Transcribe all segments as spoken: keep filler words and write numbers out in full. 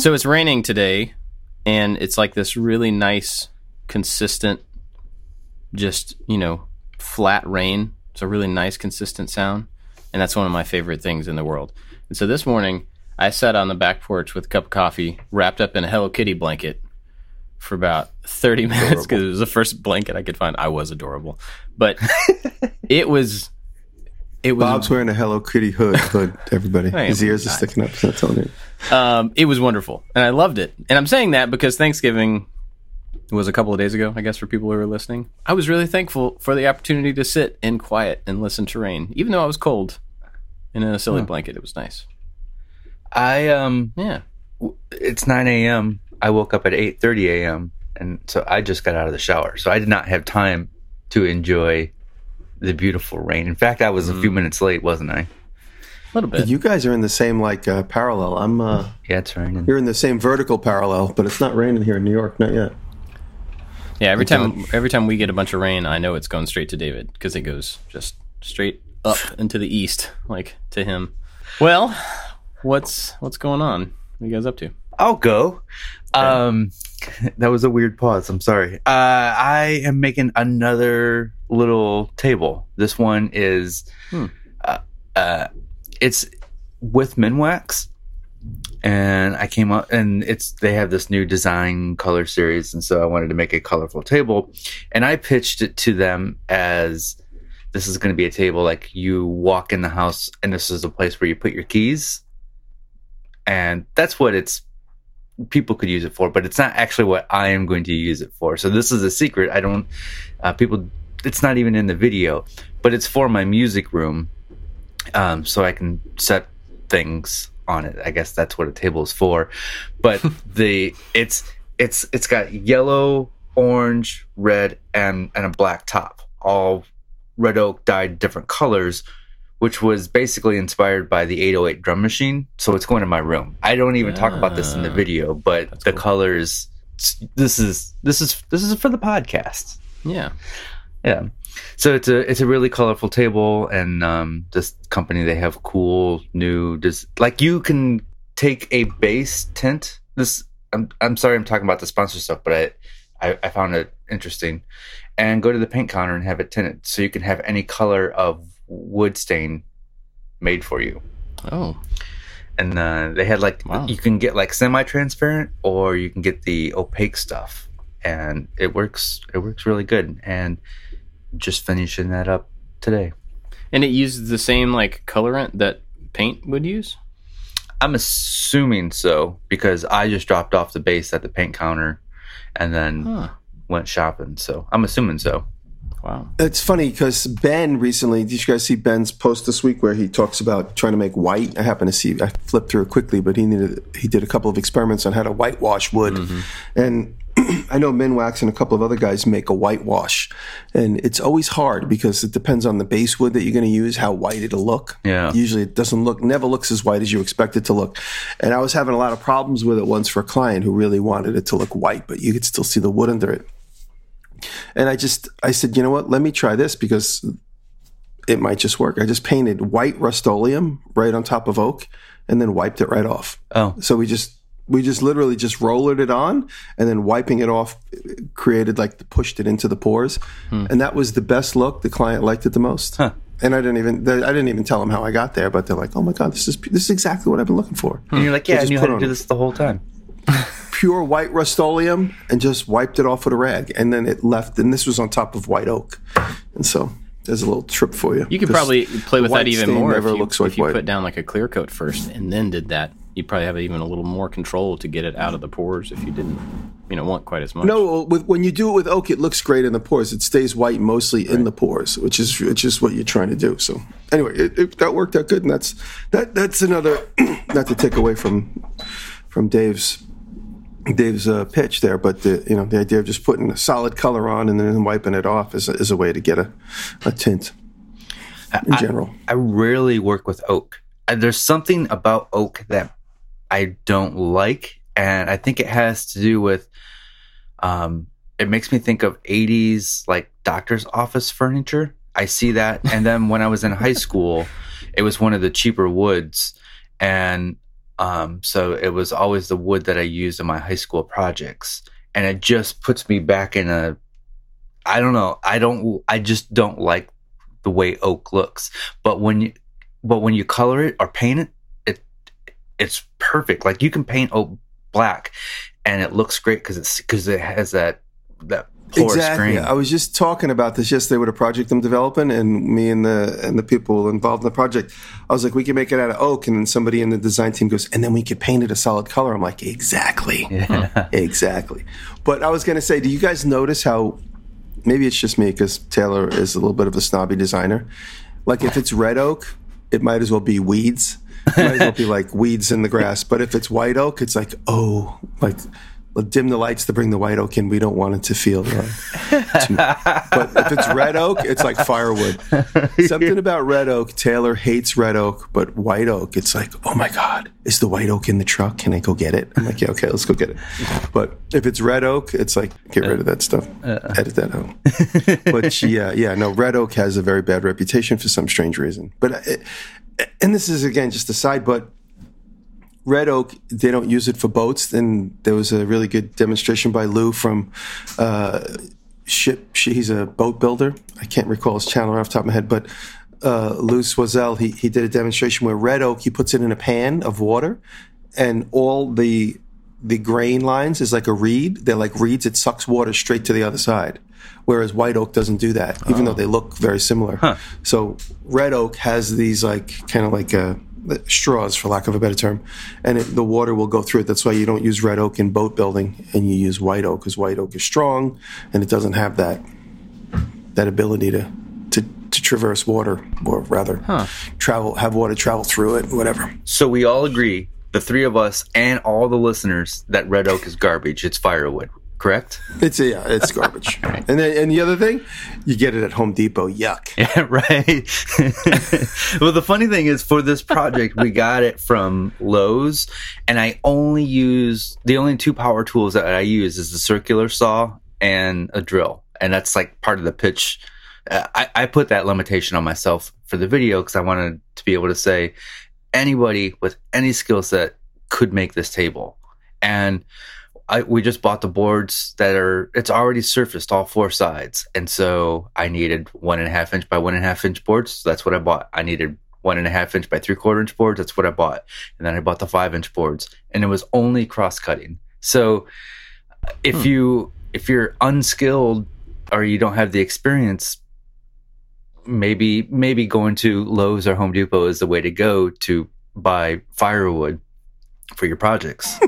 So it's raining today, and it's like this really nice, consistent, just, you know, flat rain. It's a really nice, consistent sound, and that's one of my favorite things in the world. And so this morning, I sat on the back porch with a cup of coffee, wrapped up in a Hello Kitty blanket for about thirty minutes because it was the first blanket I could find. I was adorable, but it was... It was, Bob's wearing a Hello Kitty hood, but everybody, his ears are sticking up. So that's all new. Um, it was wonderful, and I loved it. And I'm saying that because Thanksgiving was a couple of days ago, I guess, for people who were listening. I was really thankful for the opportunity to sit in quiet and listen to rain, even though I was cold and in a silly yeah. blanket. It was nice. I um yeah, w- it's nine a.m. I woke up at eight thirty a.m. and so I just got out of the shower, so I did not have time to enjoy the beautiful rain. In fact, I was a few minutes late, wasn't I? A little bit. You guys are in the same like uh, parallel. I'm. Uh, yeah, it's raining. You're in the same vertical parallel, but it's not raining here in New York, not yet. Yeah, every time every time we get a bunch of rain, I know it's going straight to David because it goes just straight up into the east, like to him. Well, what's what's going on? What are you guys up to? I'll go. Um, that was a weird pause. I'm sorry. Uh, I am making another little table. This one is, hmm. uh, uh, it's with Minwax, and I came up and it's they have this new design color series, and so I wanted to make a colorful table, and I pitched it to them as this is going to be a table like you walk in the house, and this is the place where you put your keys, and that's what it's. People could use it for, but it's not actually what I am going to use it for. So this is a secret. I don't, uh, people, it's not even in the video, but it's for my music room. Um, so I can set things on it. I guess that's what a table is for, but the, it's, it's, it's got yellow, orange, red, and, and a black top, all red oak dyed different colors, which was basically inspired by the eight oh eight drum machine. So it's going in my room. I don't even yeah. talk about this in the video, but that's the cool. colors, this is, this is, this is for the podcast. Yeah. Yeah. So it's a, it's a really colorful table, and um, this company, they have cool new, dis- like you can take a base tint. This, I'm, I'm sorry, I'm talking about the sponsor stuff, but I, I, I found it interesting, and go to the paint counter and have it tinted. So you can have any color of wood stain made for you. Oh. And uh, they had like, wow. you can get like semi-transparent, or you can get the opaque stuff, and it works, it works really good. And just finishing that up today. And it uses the same like colorant that paint would use? I'm assuming so, because I just dropped off the base at the paint counter and then huh. went shopping. So I'm assuming so. Wow. It's funny because Ben recently, did you guys see Ben's post this week where he talks about trying to make white? I happened to see, I flipped through it quickly, but he needed, he did a couple of experiments on how to whitewash wood. Mm-hmm. And I know Minwax and a couple of other guys make a whitewash. And it's always hard because it depends on the base wood that you're going to use, how white it'll look. Yeah. Usually it doesn't look, never looks as white as you expect it to look. And I was having a lot of problems with it once for a client who really wanted it to look white, but you could still see the wood under it. And I just, I said, you know what, let me try this because it might just work. I just painted white Rust-Oleum right on top of oak and then wiped it right off. Oh. So we just, we just literally just rollered it on, and then wiping it off created like, pushed it into the pores. Hmm. And that was the best look. The client liked it the most. Huh. And I didn't even, I didn't even tell them how I got there, but they're like, oh my God, this is, this is exactly what I've been looking for. And you're like, yeah, I knew how to do this the whole time. Pure white Rust-Oleum, and just wiped it off with a rag, and then it left, and this was on top of white oak, and so there's a little trip for you. You could probably play with that even more if you, if you put down like a clear coat first and then did that. You probably have even a little more control to get it out of the pores if you didn't, you know, want quite as much. No, with, when you do it with oak, it looks great in the pores. It stays white mostly right. in the pores, which is which is what you're trying to do. So anyway, it, it, that worked out good, and that's that. That's another not to take away from from Dave's. Dave's uh, pitch there, but the, you know, the idea of just putting a solid color on and then wiping it off is a, is a way to get a, a tint in I, general. I rarely work with oak. There's something about oak that I don't like, and I think it has to do with um, it makes me think of eighties like doctor's office furniture. I see that, and then when I was in high school, it was one of the cheaper woods, and Um, so it was always the wood that I used in my high school projects. And it just puts me back in a, I don't know, I don't, I just don't like the way oak looks. But when you, but when you color it or paint it, it it's perfect. Like you can paint oak black and it looks great because it's, because it has that, that poor exactly. Screen. I was just talking about this yesterday with a project I'm developing, and me and the and the people involved in the project, I was like, we can make it out of oak, and then somebody in the design team goes, and then we could paint it a solid color. I'm like, exactly, yeah. exactly. But I was going to say, do you guys notice how, maybe it's just me because Taylor is a little bit of a snobby designer, like if it's red oak, it might as well be weeds. It might as well be like weeds in the grass. But if it's white oak, it's like, oh, like, dim the lights to bring the white oak in. We don't want it to feel like too. But if it's red oak, it's like firewood. Something about red oak. Taylor hates red oak, but white oak, it's like, oh my God, is the white oak in the truck? Can I go get it? I'm like, yeah, okay, let's go get it. But if it's red oak, it's like, get rid of that stuff. Uh-uh. Edit that out. But yeah, yeah, no, red oak has a very bad reputation for some strange reason. But it, and this is, again, just a side, but red oak, they don't use it for boats. And there was a really good demonstration by Lou from uh, ship. She, he's a boat builder. I can't recall his channel off the top of my head, but uh, Lou Swazelle, he, he did a demonstration where red oak, he puts it in a pan of water, and all the the grain lines is like a reed. They're like reeds. It sucks water straight to the other side. Whereas white oak doesn't do that, even oh. though they look very similar. Huh. So red oak has these like kind of like a straws, for lack of a better term, and it, the water will go through it. That's why you don't use red oak in boat building, and you use white oak, because white oak is strong and it doesn't have that that ability to to, to traverse water, or rather huh. travel have water travel through it, whatever. So we all agree, the three of us and all the listeners, that red oak is garbage. It's firewood, correct? It's yeah, it's garbage. Right. And then, and the other thing, you get it at Home Depot. Yuck. Yeah, right. Well, the funny thing is, for this project, we got it from Lowe's, and I only use the only two power tools that I use is the circular saw and a drill, and that's like part of the pitch. Uh, I, I put that limitation on myself for the video because I wanted to be able to say anybody with any skill set could make this table, and I, we just bought the boards that are, it's already surfaced all four sides. And so I needed one and a half inch by one and a half inch boards. So that's what I bought. I needed one and a half inch by three quarter inch boards. That's what I bought. And then I bought the five inch boards, and it was only cross cutting. So if hmm. you, if you're unskilled or you don't have the experience, maybe, maybe going to Lowe's or Home Depot is the way to go to buy firewood for your projects.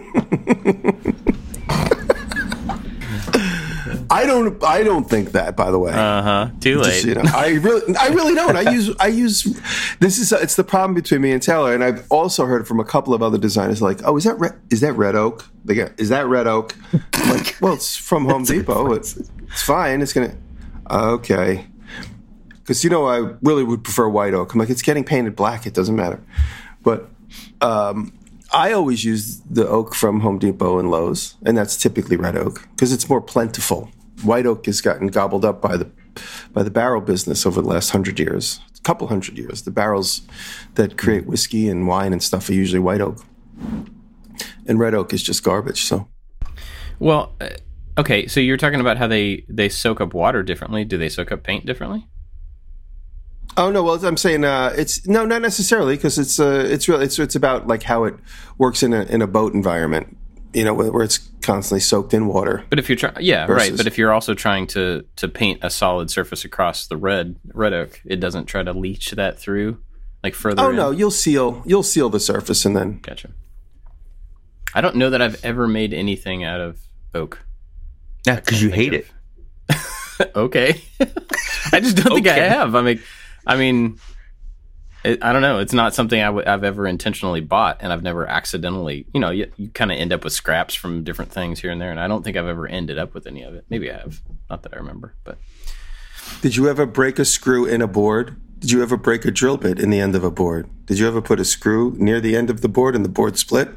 I don't. I don't think that. By the way, uh huh. Too late. Just, you know, I really, I really don't. I use. I use. This is. It's the problem between me and Taylor. And I've also heard from a couple of other designers. Like, oh, is that red, is that red oak? They go, is that red oak? I'm like, well, it's from Home Depot. It's, it's fine. It's gonna. Okay. Because you know, I really would prefer white oak. I'm like, it's getting painted black. It doesn't matter. But um, I always use the oak from Home Depot and Lowe's, and that's typically red oak because it's more plentiful. White oak has gotten gobbled up by the by the barrel business over the last hundred years, a couple hundred years. The barrels that create whiskey and wine and stuff are usually white oak, and red oak is just garbage. So, well, okay. So you're talking about how they, they soak up water differently. Do they soak up paint differently? Oh no! Well, I'm saying uh, it's no, not necessarily, because it's uh, it's really it's it's about like how it works in a in a boat environment. You know, where it's constantly soaked in water. But if you're trying, yeah, versus- right. But if you're also trying to, to paint a solid surface across the red red oak, it doesn't try to leach that through, like further. Oh in. no, you'll seal you'll seal the surface and then. Gotcha. I don't know that I've ever made anything out of oak. Yeah, because you hate of. it. Okay. I just don't okay. think I have. I mean, I mean, it, I don't know. It's not something I w- I've ever intentionally bought, and I've never accidentally, you know, you, you kind of end up with scraps from different things here and there, and I don't think I've ever ended up with any of it. Maybe I have. Not that I remember, but. Did you ever break a screw in a board? Did you ever break a drill bit in the end of a board? Did you ever put a screw near the end of the board and the board split?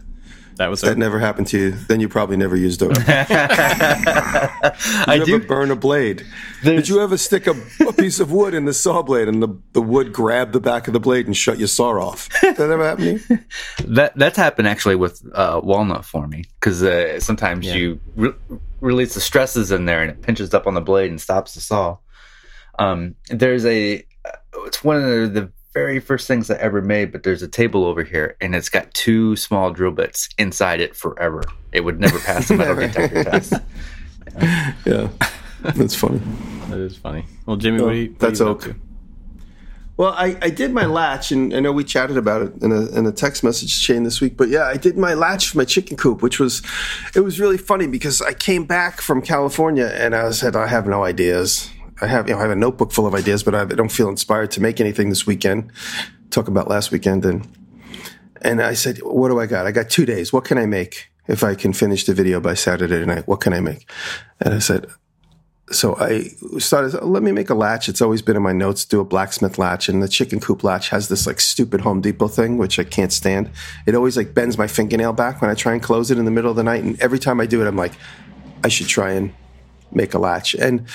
That was if that never happened to you, then you probably never used it. I do burn a blade. There's... Did you ever stick a, a piece of wood in the saw blade and the, the wood grabbed the back of the blade and shut your saw off? Did that ever happen to you? That, that's happened actually with uh, walnut for me, because uh, sometimes yeah. you re- release the stresses in there and it pinches up on the blade and stops the saw. Um, there's a, it's one of the, the very first things I ever made, but there's a table over here and it's got two small drill bits inside it forever. It would never pass the metal detector test. Yeah. yeah. That's funny. That is funny. Well, Jimmy, well, what do you, what that's you oak. Well, I, I did my latch, and I know we chatted about it in a in a text message chain this week, but yeah, I did my latch for my chicken coop, which was, it was really funny because I came back from California and I said, I have no ideas. I have, you know, I have a notebook full of ideas, but I don't feel inspired to make anything this weekend. Talking about last weekend, and and I said, "What do I got? I got two days. What can I make if I can finish the video by Saturday night? What can I make?" And I said, "So I started. Let me make a latch. It's always been in my notes. Do a blacksmith latch, and the chicken coop latch has this like stupid Home Depot thing, which I can't stand. It always like bends my fingernail back when I try and close it in the middle of the night. And every time I do it, I'm like, I should try and make a latch and."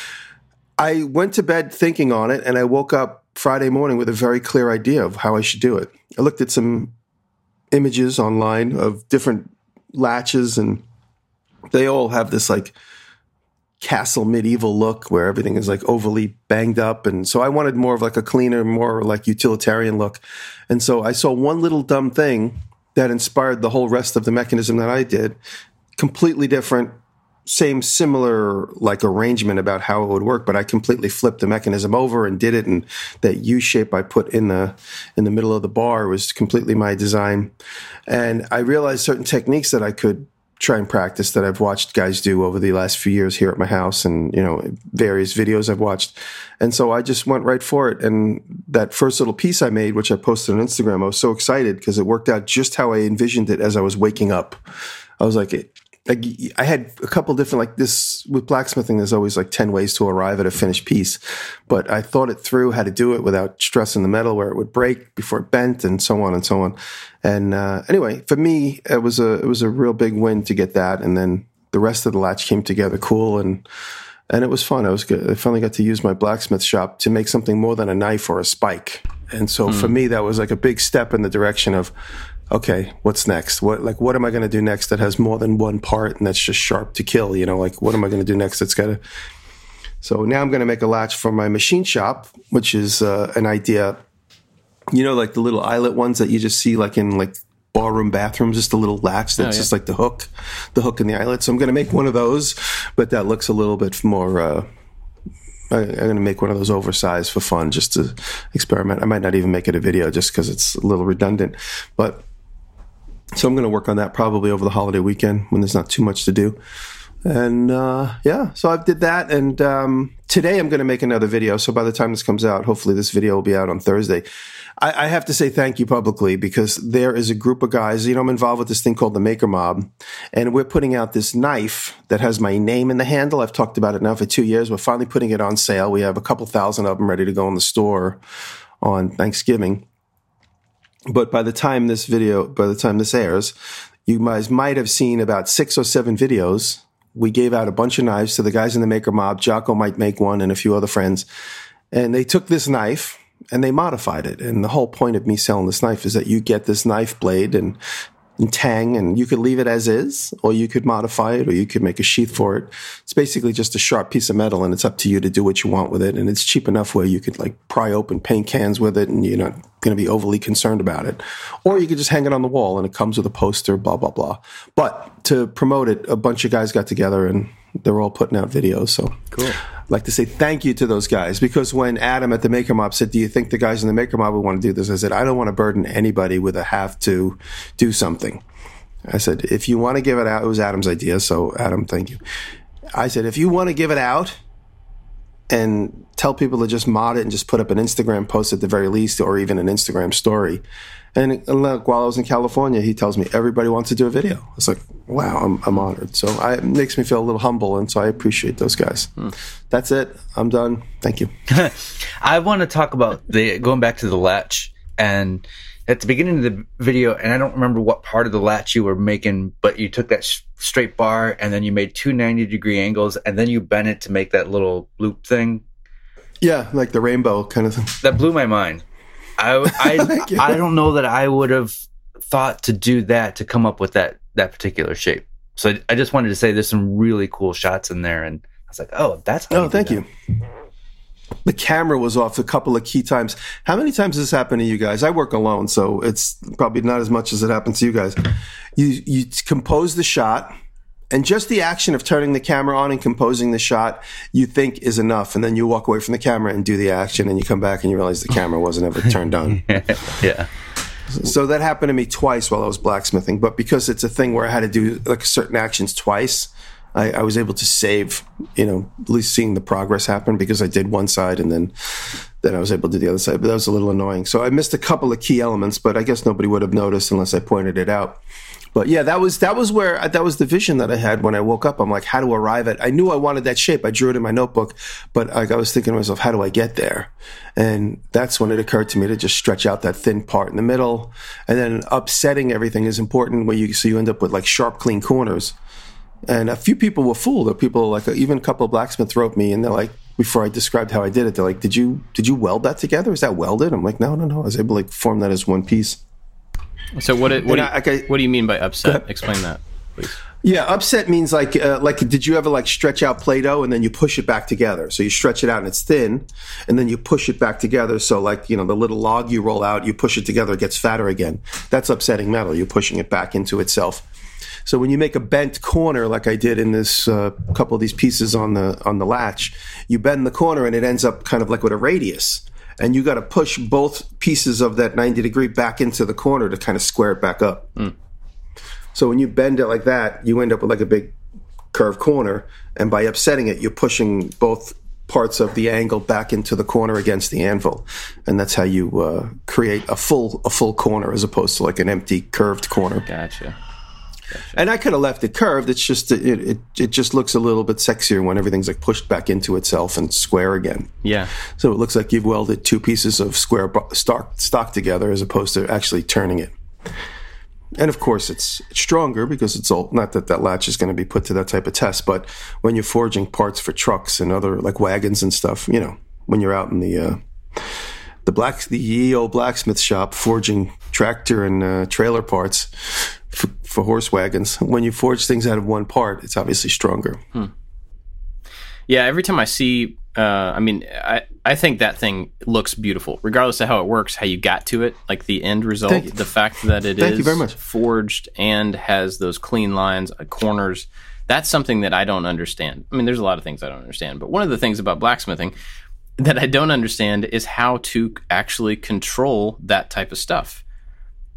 I went to bed thinking on it, and I woke up Friday morning with a very clear idea of how I should do it. I looked at some images online of different latches, and they all have this like castle medieval look where everything is like overly banged up. And so I wanted more of like a cleaner, more like utilitarian look. And so I saw one little dumb thing that inspired the whole rest of the mechanism that I did, completely different. Same similar like arrangement about how it would work, but I completely flipped the mechanism over and did it. And that U shape I put in the in the middle of the bar was completely my design. And I realized certain techniques that I could try and practice that I've watched guys do over the last few years here at my house, and you know various videos I've watched. And so I just went right for it. And that first little piece I made, which I posted on Instagram, I was so excited because it worked out just how I envisioned it as I was waking up. I was like, it, Like I had a couple different, like this with blacksmithing, there's always like ten ways to arrive at a finished piece, but I thought it through how to do it without stressing the metal where it would break before it bent and so on and so on. And uh, anyway, for me, it was a, it was a real big win to get that. And then the rest of the latch came together cool. And, and it was fun. I was good. I finally got to use my blacksmith shop to make something more than a knife or a spike. And so hmm. for me, that was like a big step in the direction of, okay, what's next? What like what am I going to do next that has more than one part and that's just sharp to kill? You know, like what am I going to do next that's got to... So now I'm going to make a latch for my machine shop, which is uh, an idea, you know, like the little eyelet ones that you just see like in like barroom bathrooms, just a little latch that's oh, yeah. just like the hook, the hook in the eyelet. So I'm going to make one of those, but that looks a little bit more... Uh, I'm going to make one of those oversized for fun just to experiment. I might not even make it a video just because it's a little redundant, but... So I'm going to work on that probably over the holiday weekend when there's not too much to do. And uh, yeah, so I did that. And um, today I'm going to make another video. So by the time this comes out, hopefully this video will be out on Thursday. I, I have to say thank you publicly because there is a group of guys, you know, I'm involved with this thing called the Maker Mob. And we're putting out this knife that has my name in the handle. I've talked about it now for two years. We're finally putting it on sale. We have a couple thousand of them ready to go in the store on Thanksgiving. But by the time this video, by the time this airs, you guys might have seen about six or seven videos. We gave out a bunch of knives to the guys in the Maker Mob. Jocko might make one and a few other friends. And they took this knife and they modified it. And the whole point of me selling this knife is that you get this knife blade and, and tang, and you could leave it as is, or you could modify it, or you could make a sheath for it. It's basically just a sharp piece of metal, and it's up to you to do what you want with it. And it's cheap enough where you could like pry open paint cans with it, and you know, going to be overly concerned about it. Or you could just hang it on the wall and it comes with a poster, blah, blah, blah. But to promote it, a bunch of guys got together and they're all putting out videos. So cool. I'd like to say thank you to those guys, because when Adam at the Maker Mob said, do you think the guys in the Maker Mob would want to do this? I said, I don't want to burden anybody with a have to do something. I said, if you want to give it out, it was Adam's idea. So Adam, thank you. I said, if you want to give it out, and tell people to just mod it and just put up an Instagram post at the very least, or even an Instagram story. And look, while I was in California, he tells me everybody wants to do a video. I was like, wow, I'm, I'm honored. So I, it makes me feel a little humble, and so I appreciate those guys. Hmm. That's it. I'm done. Thank you. I want to talk about the going back to the latch, and at the beginning of the video, and I don't remember what part of the latch you were making, but you took that sh- straight bar and then you made two ninety degree angles and then you bent it to make that little loop thing. Yeah, like the rainbow kind of thing. That blew my mind. I I, yeah. I don't know that I would have thought to do that, to come up with that that particular shape. So I, I just wanted to say there's some really cool shots in there, and I was like, oh, that's how. Oh, you thank you. The camera was off a couple of key times. How many times has this happened to you guys? I work alone, so it's probably not as much as it happens to you guys. You you compose the shot, and just the action of turning the camera on and composing the shot you think is enough, and then you walk away from the camera and do the action, and you come back and you realize the camera wasn't ever turned on. Yeah. So that happened to me twice while I was blacksmithing, but because it's a thing where I had to do like certain actions twice, I, I was able to save, you know, at least seeing the progress happen, because I did one side and then then I was able to do the other side. But that was a little annoying. So I missed a couple of key elements, but I guess nobody would have noticed unless I pointed it out. But yeah, that was that was where that was the vision that I had when I woke up. I'm like, how to arrive at? I knew I wanted that shape. I drew it in my notebook, but like I was thinking to myself, how do I get there? And that's when it occurred to me to just stretch out that thin part in the middle, and then upsetting everything is important. Where you so you end up with like sharp, clean corners. And a few people were fooled. Or people like even a couple of blacksmiths wrote me, and they're like, before I described how I did it, they're like, did you did you weld that together? Is that welded? I'm like, no, no, no. I was able to like form that as one piece. So what what do, you, I, I, what do you mean by upset? Explain that, please. Yeah, upset means like uh, like did you ever like stretch out Play-Doh and then you push it back together? So you stretch it out and it's thin, and then you push it back together. So like, you know, the little log you roll out, you push it together, it gets fatter again. That's upsetting metal. You're pushing it back into itself. So when you make a bent corner, like I did in this uh, couple of these pieces on the on the latch, you bend the corner and it ends up kind of like with a radius. And you got to push both pieces of that ninety degree back into the corner to kind of square it back up. Mm. So when you bend it like that, you end up with like a big curved corner. And by upsetting it, you're pushing both parts of the angle back into the corner against the anvil. And that's how you uh, create a full a full corner as opposed to like an empty curved corner. Gotcha. Gotcha. And I could have left it curved. It's just it, it it just looks a little bit sexier when everything's like pushed back into itself and square again. Yeah. So it looks like you've welded two pieces of square stock, stock together as opposed to actually turning it. And of course, it's stronger because it's old. Not that that latch is going to be put to that type of test, but when you're forging parts for trucks and other like wagons and stuff, you know, when you're out in the uh, the black the ye old blacksmith shop forging tractor and uh, trailer parts. For, for horse wagons, when you forge things out of one part, it's obviously stronger. Hmm. Yeah, every time I see, uh, I mean, I, I think that thing looks beautiful, regardless of how it works, how you got to it, like the end result, Thank the fact that it Thank is you very much. forged and has those clean lines, uh, corners. That's something that I don't understand. I mean, there's a lot of things I don't understand, but one of the things about blacksmithing that I don't understand is how to actually control that type of stuff.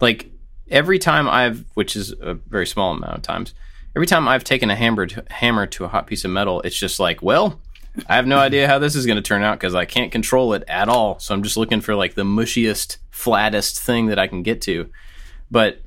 Like, every time I've, which is a very small amount of times, every time I've taken a hammer to, hammer to a hot piece of metal, it's just like, well, I have no idea how this is going to turn out because I can't control it at all. So I'm just looking for like the mushiest, flattest thing that I can get to. But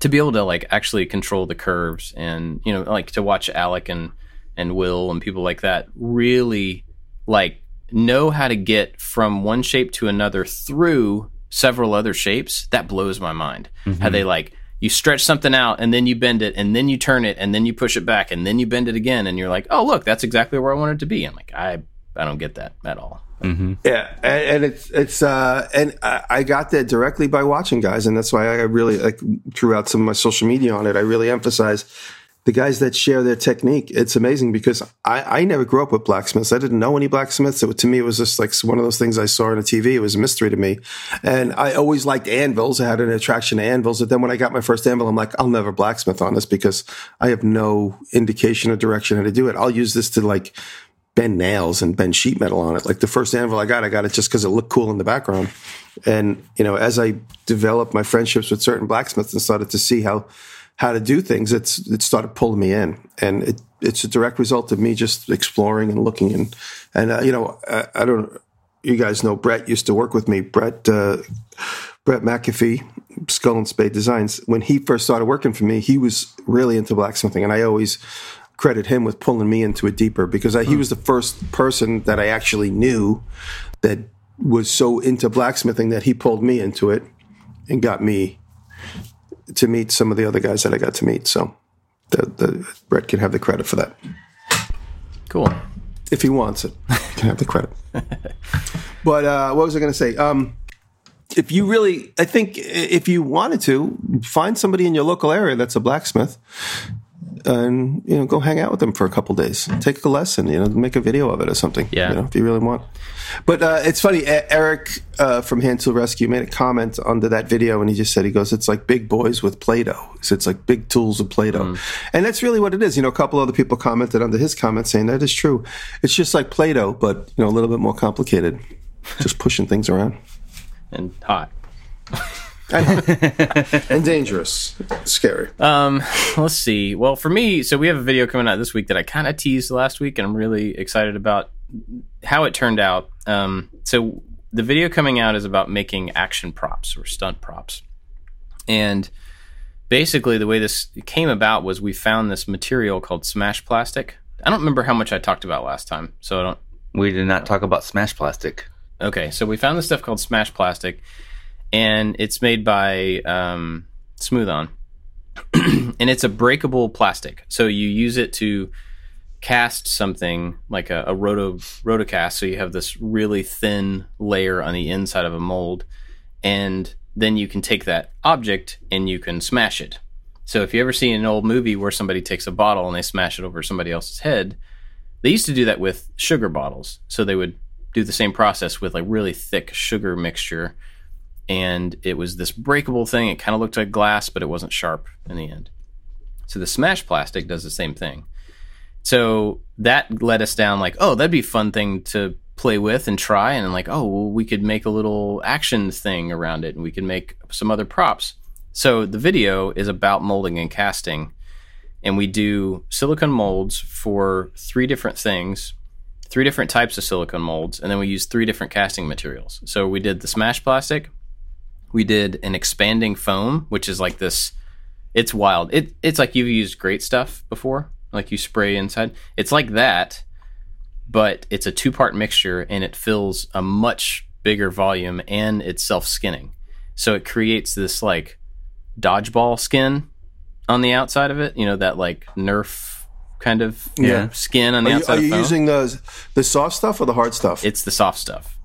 to be able to like actually control the curves and, you know, like to watch Alec and, and Will and people like that really like know how to get from one shape to another through several other shapes, that blows my mind. Mm-hmm. How they like, you stretch something out and then you bend it and then you turn it and then you push it back and then you bend it again and you're like, oh, look, that's exactly where I want it to be. I'm like, I I don't get that at all. Mm-hmm. Yeah, and, and it's, it's uh, and I, I got that directly by watching guys, and that's why I really, like, threw out some of my social media on it. I really emphasize the guys that share their technique. It's amazing because I, I never grew up with blacksmiths. I didn't know any blacksmiths. So to me, it was just like one of those things I saw on a T V. It was a mystery to me. And I always liked anvils. I had an attraction to anvils. But then when I got my first anvil, I'm like, I'll never blacksmith on this because I have no indication or direction how to do it. I'll use this to like bend nails and bend sheet metal on it. Like the first anvil I got, I got it just because it looked cool in the background. And, you know, as I developed my friendships with certain blacksmiths and started to see how how to do things, it's it started pulling me in, and it it's a direct result of me just exploring and looking and and uh, you know I, I don't you guys know Brett used to work with me. Brett uh, Brett McAfee, Skull and Spade Designs. When he first started working for me, he was really into blacksmithing, and I always credit him with pulling me into it deeper because I, hmm. he was the first person that I actually knew that was so into blacksmithing that he pulled me into it. and got me to meet some of the other guys that I got to meet. So the, the, Brett can have the credit for that. Cool. If he wants it, he can have the credit. But uh, what was I going to say? Um, if you really, I think if you wanted to, find somebody in your local area that's a blacksmith and, you know, go hang out with them for a couple days. Take a lesson, you know, make a video of it or something, yeah. You know, if you really want. But uh, it's funny, Eric uh, from Hand Tool Rescue made a comment under that video and he just said, he goes, it's like big boys with Play-Doh. So it's like big tools of Play-Doh. Mm. And that's really what it is. You know, a couple other people commented under his comment saying that is true. It's just like Play-Doh, but, you know, a little bit more complicated. Just pushing things around. And hot. And dangerous. Scary. Um, let's see. Well, for me, so we have a video coming out this week that I kind of teased last week, and I'm really excited about how it turned out. Um, so the video coming out is about making action props or stunt props. And basically the way this came about was we found this material called Smash Plastic. I don't remember how much I talked about last time, so I don't... We did not talk about Smash Plastic. Okay, so we found this stuff called Smash Plastic, and it's made by um, Smooth-On, and it's a breakable plastic. So you use it to cast something like a, a roto rotocast. So you have this really thin layer on the inside of a mold, and then you can take that object and you can smash it. So if you ever see an old movie where somebody takes a bottle and they smash it over somebody else's head, they used to do that with sugar bottles. So they would do the same process with like really thick sugar mixture, and it was this breakable thing. It kind of looked like glass, but it wasn't sharp in the end. So the Smash Plastic does the same thing. So that led us down like, oh, that'd be a fun thing to play with and try, and like, oh, well, we could make a little action thing around it, and we could make some other props. So the video is about molding and casting, and we do silicone molds for three different things. Three different types of silicone molds, and then we used three different casting materials. So we did the Smash Plastic, we did an expanding foam, which is like this, it's wild. It It's like you've used great stuff before, like you spray inside. It's like that, but it's a two-part mixture, and it fills a much bigger volume, and it's self-skinning. So it creates this like dodgeball skin on the outside of it, you know, that like Nerf kind of yeah. you know, skin on the are you, outside. Are you of foam. Using the the soft stuff or the hard stuff? It's the soft stuff.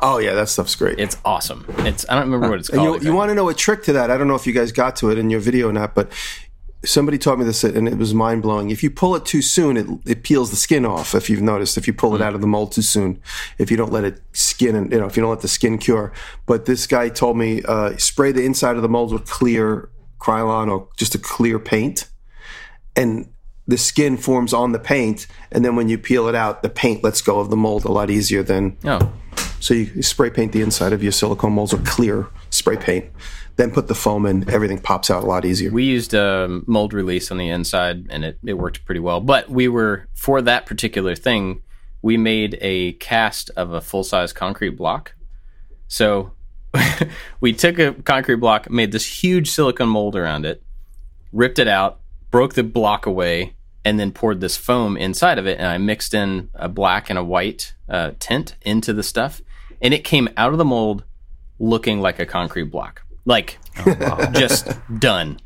Oh yeah, that stuff's great. It's awesome. It's I don't remember uh, what it's called. You, you want to know a trick to that? I don't know if you guys got to it in your video or not, but somebody taught me this and it was mind blowing. If you pull it too soon, it it peels the skin off. If you've noticed, if you pull mm-hmm. it out of the mold too soon, if you don't let it skin, and you know if you don't let the skin cure. But this guy told me uh, spray the inside of the molds with clear Krylon or just a clear paint, and the skin forms on the paint, and then when you peel it out, the paint lets go of the mold a lot easier than... Oh. So you spray paint the inside of your silicone molds with clear spray paint, then put the foam in, everything pops out a lot easier. We used a mold release on the inside, and it, it worked pretty well. But we were, for that particular thing, we made a cast of a full-size concrete block. So we took a concrete block, made this huge silicone mold around it, ripped it out, broke the block away, and then poured this foam inside of it, and I mixed in a black and a white uh, tint into the stuff, and it came out of the mold looking like a concrete block. Like, oh, wow. Just done.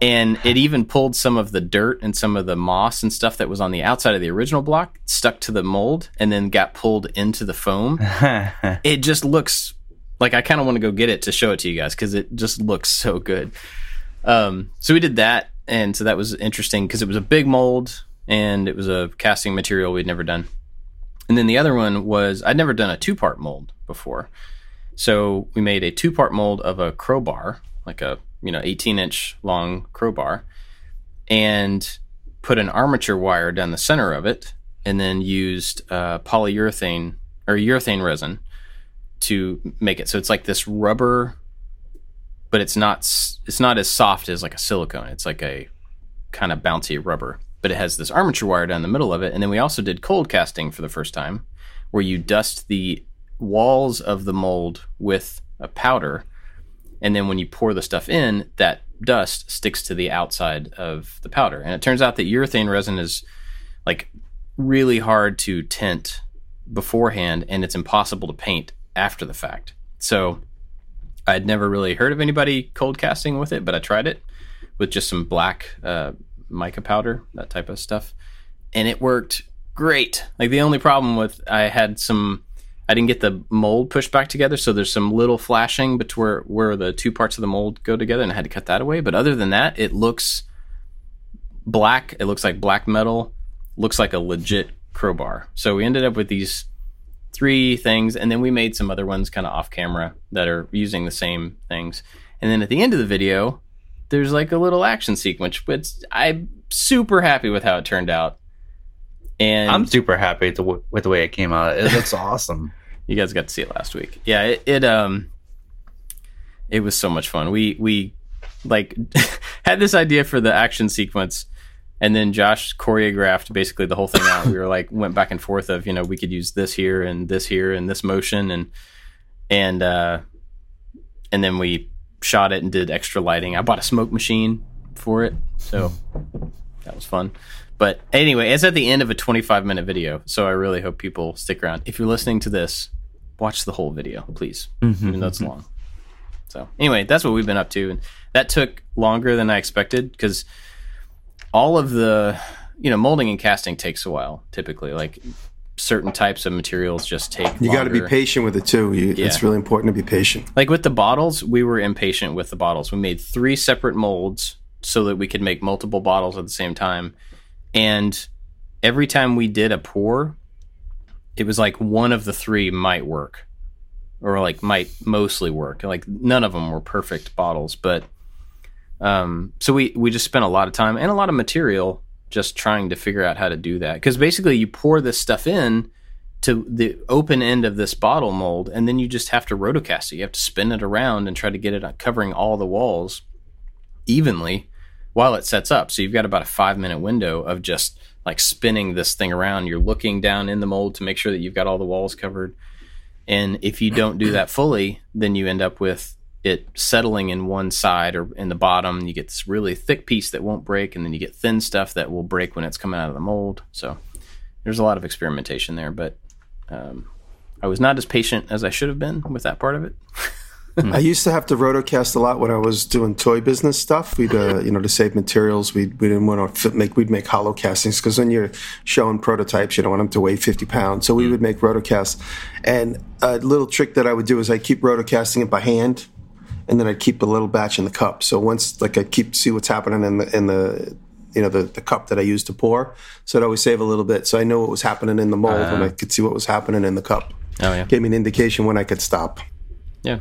And it even pulled some of the dirt and some of the moss and stuff that was on the outside of the original block, stuck to the mold, and then got pulled into the foam. It just looks like I kind of want to go get it to show it to you guys because it just looks so good. Um, so we did that. And so that was interesting because it was a big mold and it was a casting material we'd never done. And then the other one was I'd never done a two-part mold before. So we made a two-part mold of a crowbar, like a, you know, eighteen-inch long crowbar, and put an armature wire down the center of it and then used uh, polyurethane or urethane resin to make it. So it's like this rubber... But it's not it's not as soft as like a silicone. It's like a kind of bouncy rubber. But it has this armature wire down the middle of it. And then we also did cold casting for the first time, where you dust the walls of the mold with a powder. And then when you pour the stuff in, that dust sticks to the outside of the powder. And it turns out that urethane resin is like really hard to tint beforehand, and it's impossible to paint after the fact. So I'd never really heard of anybody cold casting with it, but I tried it with just some black uh, mica powder, that type of stuff. And it worked great. Like, the only problem with, I had some, I didn't get the mold pushed back together. So there's some little flashing between where, where the two parts of the mold go together, and I had to cut that away. But other than that, it looks black. It looks like black metal, looks like a legit crowbar. So we ended up with these three things, and then we made some other ones kind of off camera that are using the same things. And then at the end of the video, there's like a little action sequence, which I'm super happy with how it turned out. And I'm super happy with the, with the way it came out. It looks awesome. You guys got to see it last week. Yeah, it, it um it was so much fun. We we like had this idea for the action sequence, and then Josh choreographed basically the whole thing out. We were like, went back and forth of, you know, we could use this here and this here and this motion. And, and, uh, and then we shot it and did extra lighting. I bought a smoke machine for it. So that was fun. But anyway, it's at the end of a twenty-five minute video. So I really hope people stick around. If you're listening to this, watch the whole video, please. Mm-hmm, even though it's mm-hmm. long. So anyway, that's what we've been up to. And that took longer than I expected, because all of the, you know, molding and casting takes a while, typically. Like, certain types of materials just take longer. You got to be patient with it, too. You, yeah. It's really important to be patient. Like, with the bottles, we were impatient with the bottles. We made three separate molds so that we could make multiple bottles at the same time. And every time we did a pour, it was like one of the three might work, or, like, might mostly work. Like, none of them were perfect bottles, but... Um, so we, we just spent a lot of time and a lot of material just trying to figure out how to do that. Because basically you pour this stuff in to the open end of this bottle mold, and then you just have to rotocast it. You have to spin it around and try to get it covering all the walls evenly while it sets up. So you've got about a five-minute window of just, like, spinning this thing around. You're looking down in the mold to make sure that you've got all the walls covered. And if you don't do that fully, then you end up with it settling in one side or in the bottom, and you get this really thick piece that won't break, and then you get thin stuff that will break when it's coming out of the mold. So there's a lot of experimentation there, but um, I was not as patient as I should have been with that part of it. I used to have to rotocast a lot when I was doing toy business stuff. We'd, uh, you know, to save materials, we we didn't want to make, we'd make hollow castings, because when you're showing prototypes, you don't want them to weigh fifty pounds. So we mm. would make rotocasts. And a little trick that I would do is I keep rotocasting it by hand, and then I'd keep a little batch in the cup. So once, like, I keep see what's happening in the in the you know the, the cup that I use to pour. So I'd always save a little bit. So I know what was happening in the mold uh, when I could see what was happening in the cup. Oh yeah, gave me an indication when I could stop. Yeah,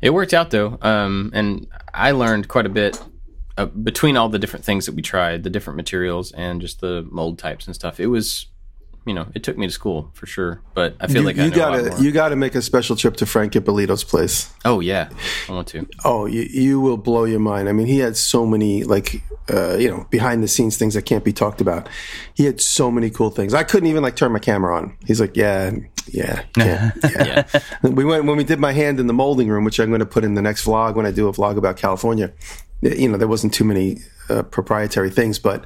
it worked out though, um, and I learned quite a bit uh, between all the different things that we tried, the different materials, and just the mold types and stuff. It was. You know, it took me to school for sure, but I feel you, like I you know gotta a lot more. You gotta make a special trip to Frank Ippolito's place. Oh yeah, I want to. Oh, you you will blow your mind. I mean, he had so many like uh, you know behind the scenes things that can't be talked about. He had so many cool things. I couldn't even like turn my camera on. He's like, yeah, yeah, yeah. yeah. yeah. We went when we did my hand in the molding room, which I'm going to put in the next vlog when I do a vlog about California. You know, there wasn't too many uh, proprietary things, but.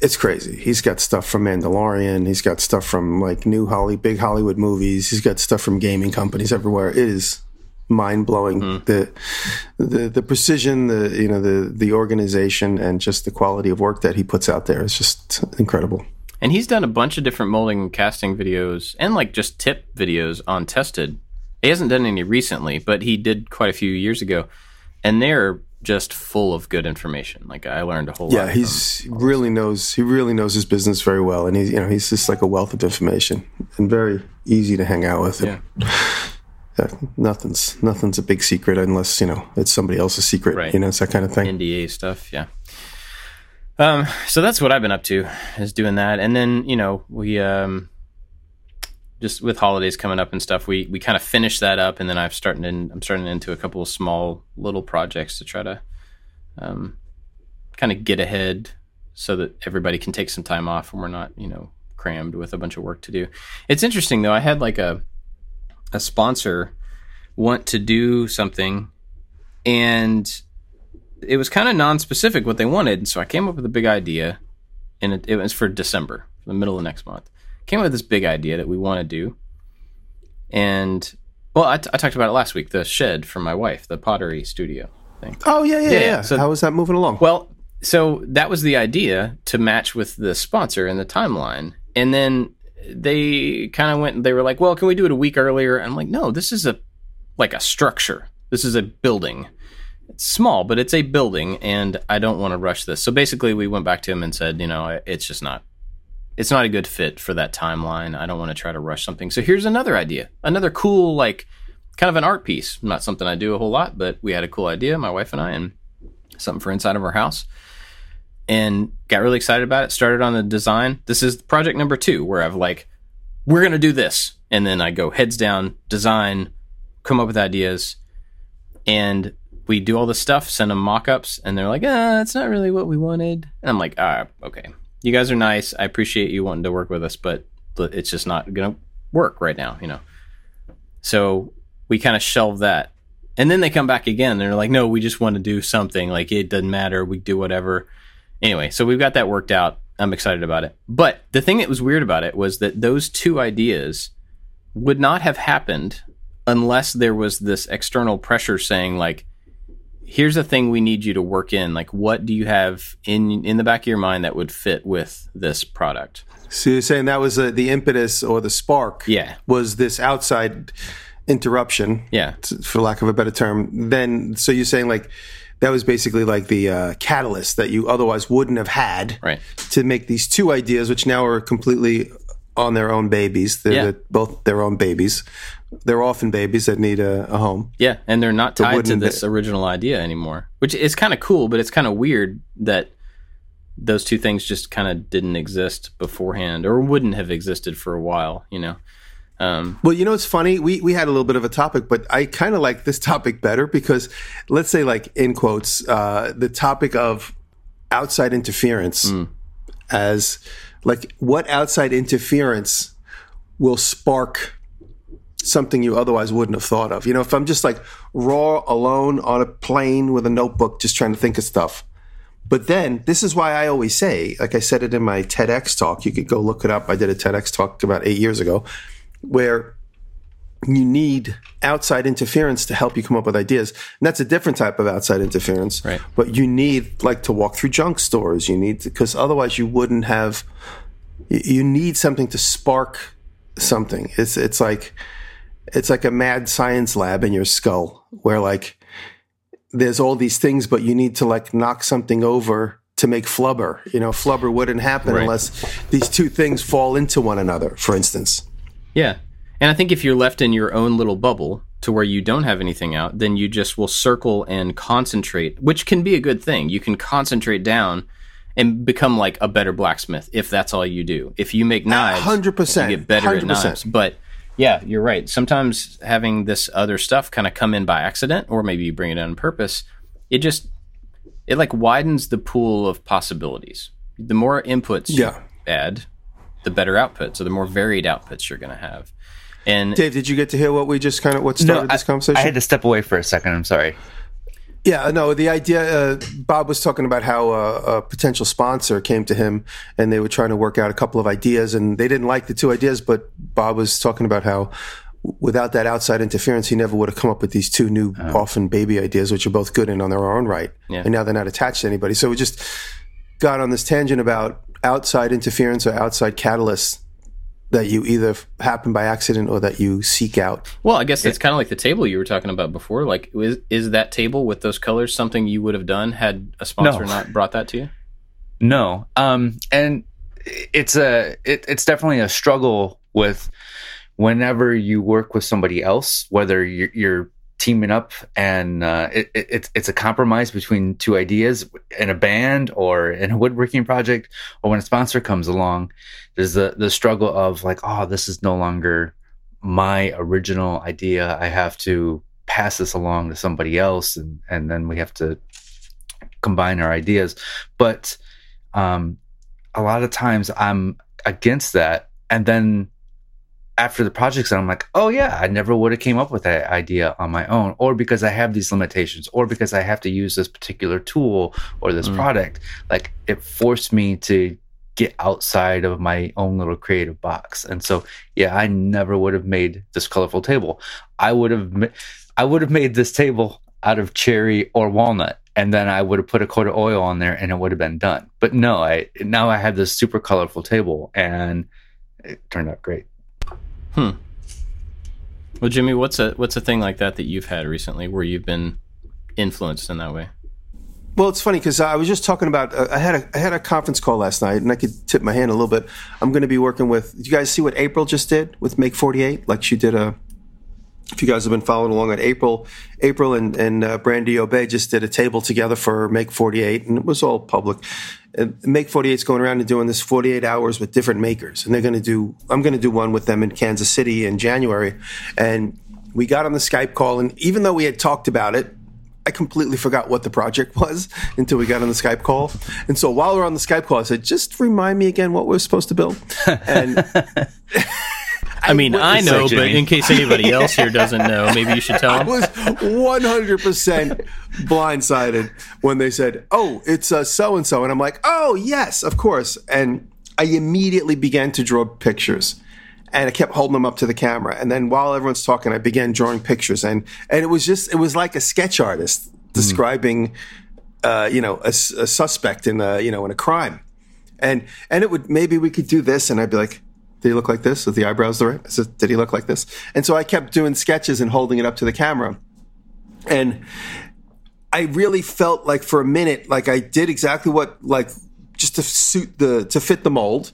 It's crazy. He's got stuff from Mandalorian. He's got stuff from like new Holly, big Hollywood movies. He's got stuff from gaming companies everywhere. It is mind blowing. Mm. The, the the precision, the you know the the organization, and just the quality of work that he puts out there is just incredible. And he's done a bunch of different molding and casting videos, and like just tip videos on Tested. He hasn't done any recently, but he did quite a few years ago, and they're. Just full of good information. Like I learned a whole yeah, lot. Yeah, he's really knows he really knows his business very well, and he's you know he's just like a wealth of information and very easy to hang out with. Yeah. yeah nothing's nothing's a big secret unless you know it's somebody else's secret. Right. You know, it's that kind of thing. N D A stuff. Yeah. Um. So that's what I've been up to is doing that, and then you know we um just with holidays coming up and stuff, we, we kind of finish that up, and then I've starting in, I'm starting into a couple of small little projects to try to um, kind of get ahead so that everybody can take some time off and we're not, you know, crammed with a bunch of work to do. It's interesting though. I had like a a sponsor want to do something, and it was kind of non-specific what they wanted, and so I came up with a big idea, and it, it was for December, the middle of next month. Came up with this big idea that we want to do, and Well, I, t- I talked about it last week, the shed from my wife, the pottery studio thing. Oh, yeah, yeah, yeah. yeah. yeah. So, how is that moving along? Well, so that was the idea to match with the sponsor and the timeline. And then they kind of went and they were like, well, can we do it a week earlier? And I'm like, no, this is a like a structure. This is a building. It's small, but it's a building, and I don't want to rush this. So basically we went back to him and said, you know, it's just not. It's not a good fit for that timeline. I don't want to try to rush something. So here's another idea, another cool, like, kind of an art piece. Not something I do a whole lot, but we had a cool idea, my wife and I, and something for inside of our house. And got really excited about it, started on the design. This is project number two, where I've, like, we're going to do this. And then I go heads down, design, come up with ideas. And we do all this stuff, send them mock-ups, and they're like, ah, it's not really what we wanted. And I'm like, ah, okay. You guys are nice. I appreciate you wanting to work with us, but it's just not going to work right now, you know. So we kind of shelve that. And then they come back again. And they're like, no, we just want to do something. Like, it doesn't matter. We do whatever. Anyway, so we've got that worked out. I'm excited about it. But the thing that was weird about it was that those two ideas would not have happened unless there was this external pressure saying, like, here's a thing we need you to work in. Like, what do you have in in the back of your mind that would fit with this product? So you're saying that was a, the impetus or the spark? Yeah. Was this outside interruption? Yeah. T- for lack of a better term. Then, so you're saying, like, that was basically like the uh, catalyst that you otherwise wouldn't have had, right, to make these two ideas, which now are completely on their own babies. They're yeah. the, both their own babies. They're often babies that need a, a home. Yeah, and they're not tied to this original idea anymore, which is kind of cool, but it's kind of weird that those two things just kind of didn't exist beforehand or wouldn't have existed for a while, you know. Um, well, you know, it's funny. We, we had a little bit of a topic, but I kind of like this topic better because, let's say, like, in quotes, uh, the topic of outside interference mm. as, like, what outside interference will spark something you otherwise wouldn't have thought of. You know, if I'm just, like, raw, alone, on a plane with a notebook, just trying to think of stuff. But then, this is why I always say, like I said it in my TEDx talk, you could go look it up. I did a TEDx talk about eight years ago, where you need outside interference to help you come up with ideas. And that's a different type of outside interference. Right. But you need, like, to walk through junk stores. You need to, because otherwise you wouldn't have, you need something to spark something. It's it's like, it's like a mad science lab in your skull where, like, there's all these things, but you need to, like, knock something over to make flubber. You know, flubber wouldn't happen right. unless these two things fall into one another, for instance. Yeah. And I think if you're left in your own little bubble to where you don't have anything out, then you just will circle and concentrate, which can be a good thing. You can concentrate down and become, like, a better blacksmith if that's all you do. If you make knives, one hundred percent, you get better one hundred percent. At knives. But yeah, you're right. Sometimes having this other stuff kind of come in by accident, or maybe you bring it in on purpose, it just, it, like, widens the pool of possibilities. The more inputs yeah. you add, the better outputs, or the more varied outputs you're going to have. And Dave, did you get to hear what we just kind of, what started no, I, this conversation? I had to step away for a second. I'm sorry. Yeah, no, the idea, uh, Bob was talking about how uh, a potential sponsor came to him and they were trying to work out a couple of ideas and they didn't like the two ideas, but Bob was talking about how without that outside interference, he never would have come up with these two new, oh. often baby ideas, which are both good and on their own right. Yeah. And now they're not attached to anybody. So we just got on this tangent about outside interference or outside catalysts that you either happen by accident or that you seek out. Well, I guess that's kind of like the table you were talking about before. Like, is, is that table with those colors something you would have done had a sponsor no. not brought that to you? No. Um, and it's a it, it's definitely a struggle with whenever you work with somebody else, whether you're, you're teaming up and uh, it, it, it's it's a compromise between two ideas in a band or in a woodworking project, or when a sponsor comes along, there's the, the struggle of, like, oh, this is no longer my original idea. I have to pass this along to somebody else, and, and then we have to combine our ideas. But um, a lot of times I'm against that, and then after the project's done, I'm like, oh yeah, I never would have came up with that idea on my own, or because I have these limitations, or because I have to use this particular tool or this mm. product. Like, it forced me to get outside of my own little creative box. And so, yeah, I never would have made this colorful table. I would have, I would have made this table out of cherry or walnut, and then I would have put a coat of oil on there and it would have been done. But no, I now I have this super colorful table and it turned out great. Hmm. Well, Jimmy, what's a what's a thing like that that you've had recently where you've been influenced in that way? Well, it's funny because I was just talking about uh, I had a I had a conference call last night, and I could tip my hand a little bit. I'm going to be working with. Did you guys see what April just did with Make forty-eight? Like she did a. If you guys have been following along on April, April and, and uh, Brandi Obey just did a table together for Make forty-eight, and it was all public. And Make forty-eight's going around and doing this forty-eight hours with different makers, and they're going to do, I'm going to do one with them in Kansas City in January. And we got on the Skype call, and even though we had talked about it, I completely forgot what the project was until we got on the Skype call. And so while we're on the Skype call, I said, just remind me again what we're supposed to build. And... I mean, I, I know, but in case anybody else here doesn't know, maybe you should tell them. I was one hundred percent blindsided when they said, oh, it's uh, so-and-so. And I'm like, oh, yes, of course. And I immediately began to draw pictures. And I kept holding them up to the camera. And then while everyone's talking, I began drawing pictures. And, and it was just, it was like a sketch artist describing, mm. uh, you know, a, a suspect in a, you know, in a crime. And, and it would, maybe we could do this. And I'd be like, did he look like this? With the eyebrows the right? I said, did he look like this? And so I kept doing sketches and holding it up to the camera. And I really felt like for a minute, like I did exactly what, like just to suit the, to fit the mold.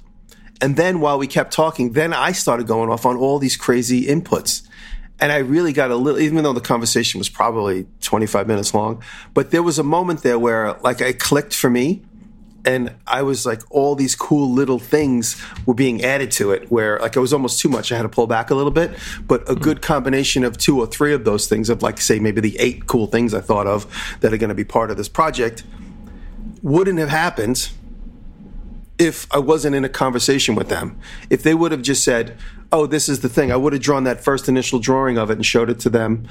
And then while we kept talking, then I started going off on all these crazy inputs. And I really got a little, even though the conversation was probably twenty-five minutes long, but there was a moment there where like I clicked for me. And I was like, all these cool little things were being added to it where like it was almost too much. I had to pull back a little bit, but a good combination of two or three of those things of like, say, maybe the eight cool things I thought of that are going to be part of this project wouldn't have happened if I wasn't in a conversation with them. If they would have just said, oh, this is the thing, I would have drawn that first initial drawing of it and showed it to them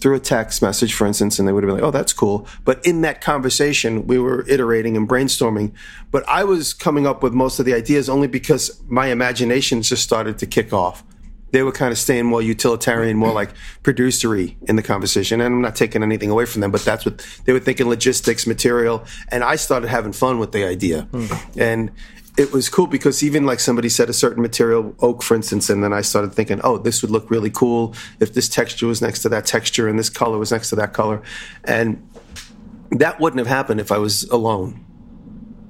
through a text message, for instance, and they would have been like, oh, that's cool. But in that conversation, we were iterating and brainstorming. But I was coming up with most of the ideas only because my imagination just started to kick off. They were kind of staying more utilitarian, more like producery in the conversation. And I'm not taking anything away from them, but that's what they were thinking, logistics, material. And I started having fun with the idea. Mm. And it was cool because even like somebody said a certain material, oak, for instance, and then I started thinking, oh, this would look really cool if this texture was next to that texture and this color was next to that color. And that wouldn't have happened if I was alone.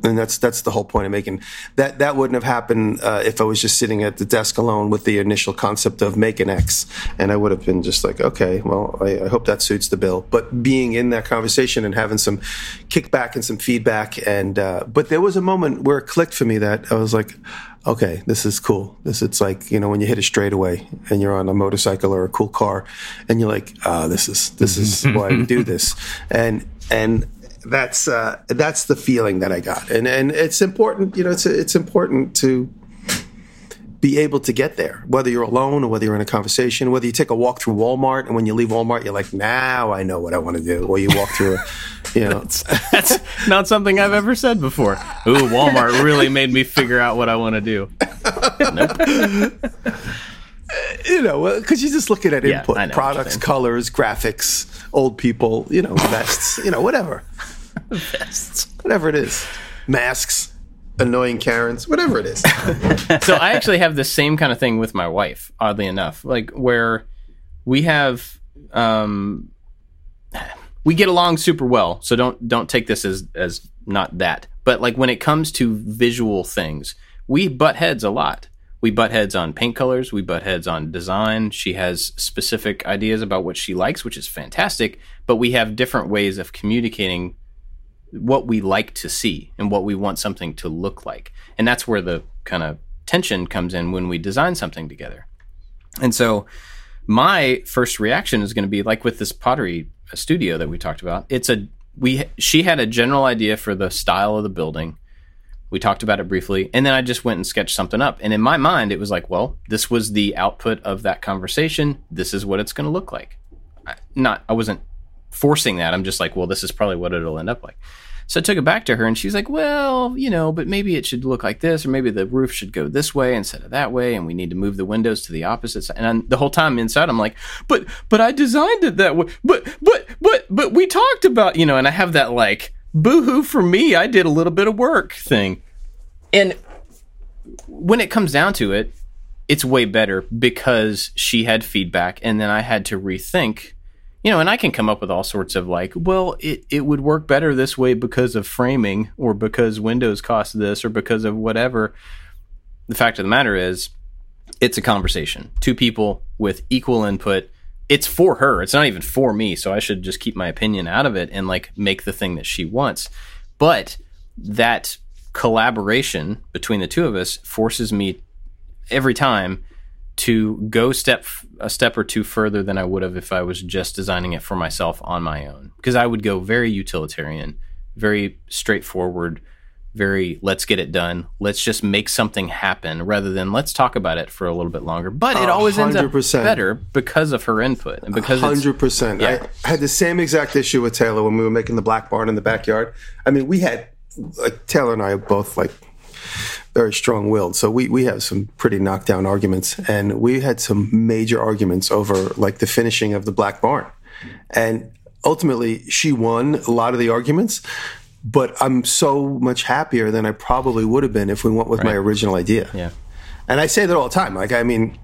And that's that's the whole point I'm making. That that wouldn't have happened uh, if I was just sitting at the desk alone with the initial concept of Make an X. And I would have been just like, okay, well, I, I hope that suits the bill. But being in that conversation and having some kickback and some feedback. and uh, But there was a moment where it clicked for me that I was like, okay, this is cool. This It's like, you know, when you hit a straightaway and you're on a motorcycle or a cool car and you're like, ah, oh, this is this is why we do this. And and... That's uh, that's the feeling that I got, and and it's important, you know. It's it's important to be able to get there, whether you're alone or whether you're in a conversation, whether you take a walk through Walmart, and when you leave Walmart, you're like, now I know what I want to do. Or you walk through, a, you know, that's, that's not something I've ever said before. Ooh, Walmart really made me figure out what I want to do. Nope. You know, because you're just looking at input, yeah, products, colors, graphics, old people, you know, vests, you know, whatever. Vests. Whatever it is. Masks, annoying Karens, whatever it is. So I actually have the same kind of thing with my wife, oddly enough, like where we have, um, we get along super well. So don't don't take this as, as not that. But like when it comes to visual things, we butt heads a lot. We butt heads on paint colors. We butt heads on design. She has specific ideas about what she likes, which is fantastic, but we have different ways of communicating what we like to see and what we want something to look like. And that's where the kind of tension comes in when we design something together. And so my first reaction is going to be like with this pottery studio that we talked about. It's a we she had a general idea for the style of the building. We talked about it briefly, and then I just went and sketched something up. And in my mind, it was like, well, this was the output of that conversation. This is what it's going to look like. I, not, I wasn't forcing that. I'm just like, well, this is probably what it'll end up like. So I took it back to her, and she's like, well, you know, but maybe it should look like this, or maybe the roof should go this way instead of that way, and we need to move the windows to the opposite side. And I'm, the whole time inside, I'm like, but but I designed it that way. But, but, but, but we talked about, you know, and I have that, like, boo-hoo for me, I did a little bit of work thing. And when it comes down to it, it's way better because she had feedback, and then I had to rethink. You know, and I can come up with all sorts of like, well, it, it would work better this way because of framing or because windows cost this or because of whatever. The fact of the matter is, it's a conversation. Two people with equal input. It's for her. It's not even for me. So I should just keep my opinion out of it and like make the thing that she wants. But that collaboration between the two of us forces me every time to go step a step or two further than I would have if I was just designing it for myself on my own. Because I would go very utilitarian, very straightforward, very let's get it done. Let's just make something happen rather than let's talk about it for a little bit longer. But it always one hundred percent ends up better because of her input. And because one hundred percent. Yeah. I had the same exact issue with Taylor when we were making the black barn in the backyard. I mean, we had, like, Taylor and I both, like, very strong-willed, so we we have some pretty knockdown arguments, and we had some major arguments over like the finishing of the black barn, and ultimately she won a lot of the arguments. But I'm so much happier than I probably would have been if we went with right. my original idea. Yeah, and I say that all the time. Like, I mean,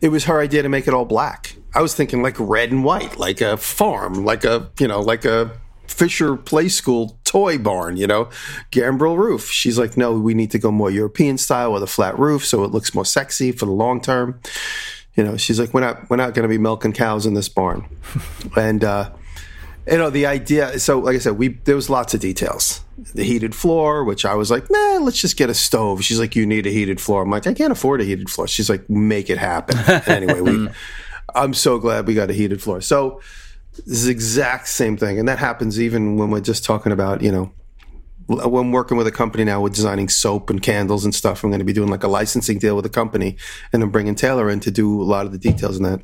it was her idea to make it all black. I was thinking like red and white, like a farm, like a you know, like a. Fisher Play School toy barn, you know, gambrel roof. She's like, no, we need to go more European style with a flat roof so it looks more sexy for the long term. You know, she's like, we're not we're not going to be milking cows in this barn. And, uh, you know, the idea, so like I said, we there was lots of details. The heated floor, which I was like, nah, let's just get a stove. She's like, you need a heated floor. I'm like, I can't afford a heated floor. She's like, make it happen. Anyway, we, I'm so glad we got a heated floor. So, this is the exact same thing. And that happens even when we're just talking about, you know, when working with a company now, we're designing soap and candles and stuff. I'm going to be doing like a licensing deal with a company, and I'm bringing Taylor in to do a lot of the details in that.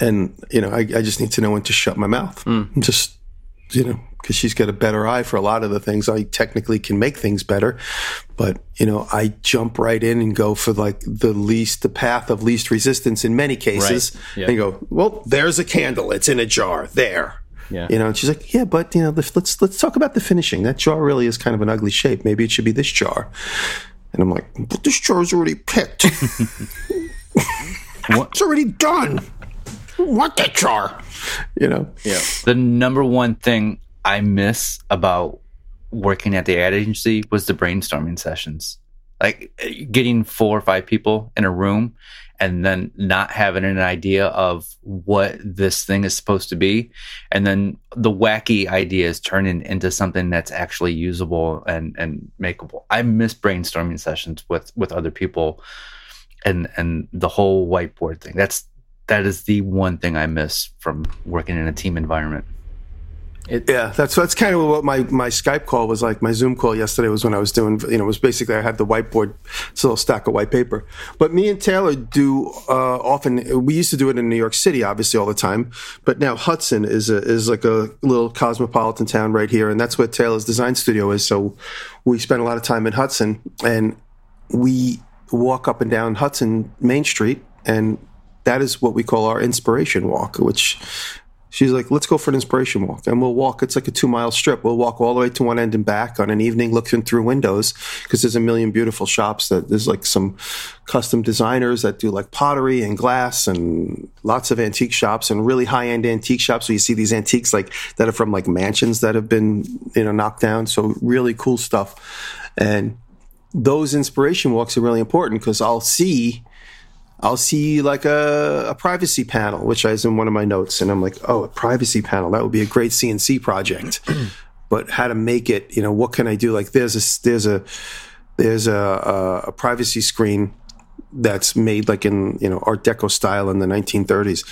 And, you know, I, I just need to know when to shut my mouth. Mm. Just, you know, because she's got a better eye for a lot of the things. I technically can make things better, but, you know, I jump right in and go for like the least, the path of least resistance in many cases. Right. Yeah. And go, well, there's a candle. It's in a jar there. Yeah. You know, and she's like, yeah, but, you know, let's, let's, let's talk about the finishing. That jar really is kind of an ugly shape. Maybe it should be this jar. And I'm like, but this jar is already picked. It's already done. What the jar? You know? Yeah. The number one thing I miss about working at the ad agency was the brainstorming sessions. Like getting four or five people in a room and then not having an idea of what this thing is supposed to be. And then the wacky ideas turning into something that's actually usable and, and makeable. I miss brainstorming sessions with, with other people and, and the whole whiteboard thing. That's, That is the one thing I miss from working in a team environment. It, yeah, that's that's kind of what my, my Skype call was like. My Zoom call yesterday was when I was doing, you know, it was basically I had the whiteboard, it's a little stack of white paper. But me and Taylor do uh, often, we used to do it in New York City, obviously, all the time. But now Hudson is a, is like a little cosmopolitan town right here. And that's where Taylor's design studio is. So we spend a lot of time in Hudson. And we walk up and down Hudson Main Street, and that is what we call our inspiration walk, which she's like, let's go for an inspiration walk. And we'll walk. It's like a two-mile strip. We'll walk all the way to one end and back on an evening looking through windows because there's a million beautiful shops. That there's like some custom designers that do like pottery and glass and lots of antique shops and really high-end antique shops. So you see these antiques like that are from like mansions that have been, you know, knocked down. So really cool stuff. And those inspiration walks are really important because I'll see... I'll see like a, a privacy panel, which is in one of my notes. And I'm like, oh, a privacy panel. That would be a great C N C project. But how to make it, you know, what can I do? Like there's a, there's a, there's a, a, a privacy screen that's made like in, you know, Art Deco style in the nineteen thirties.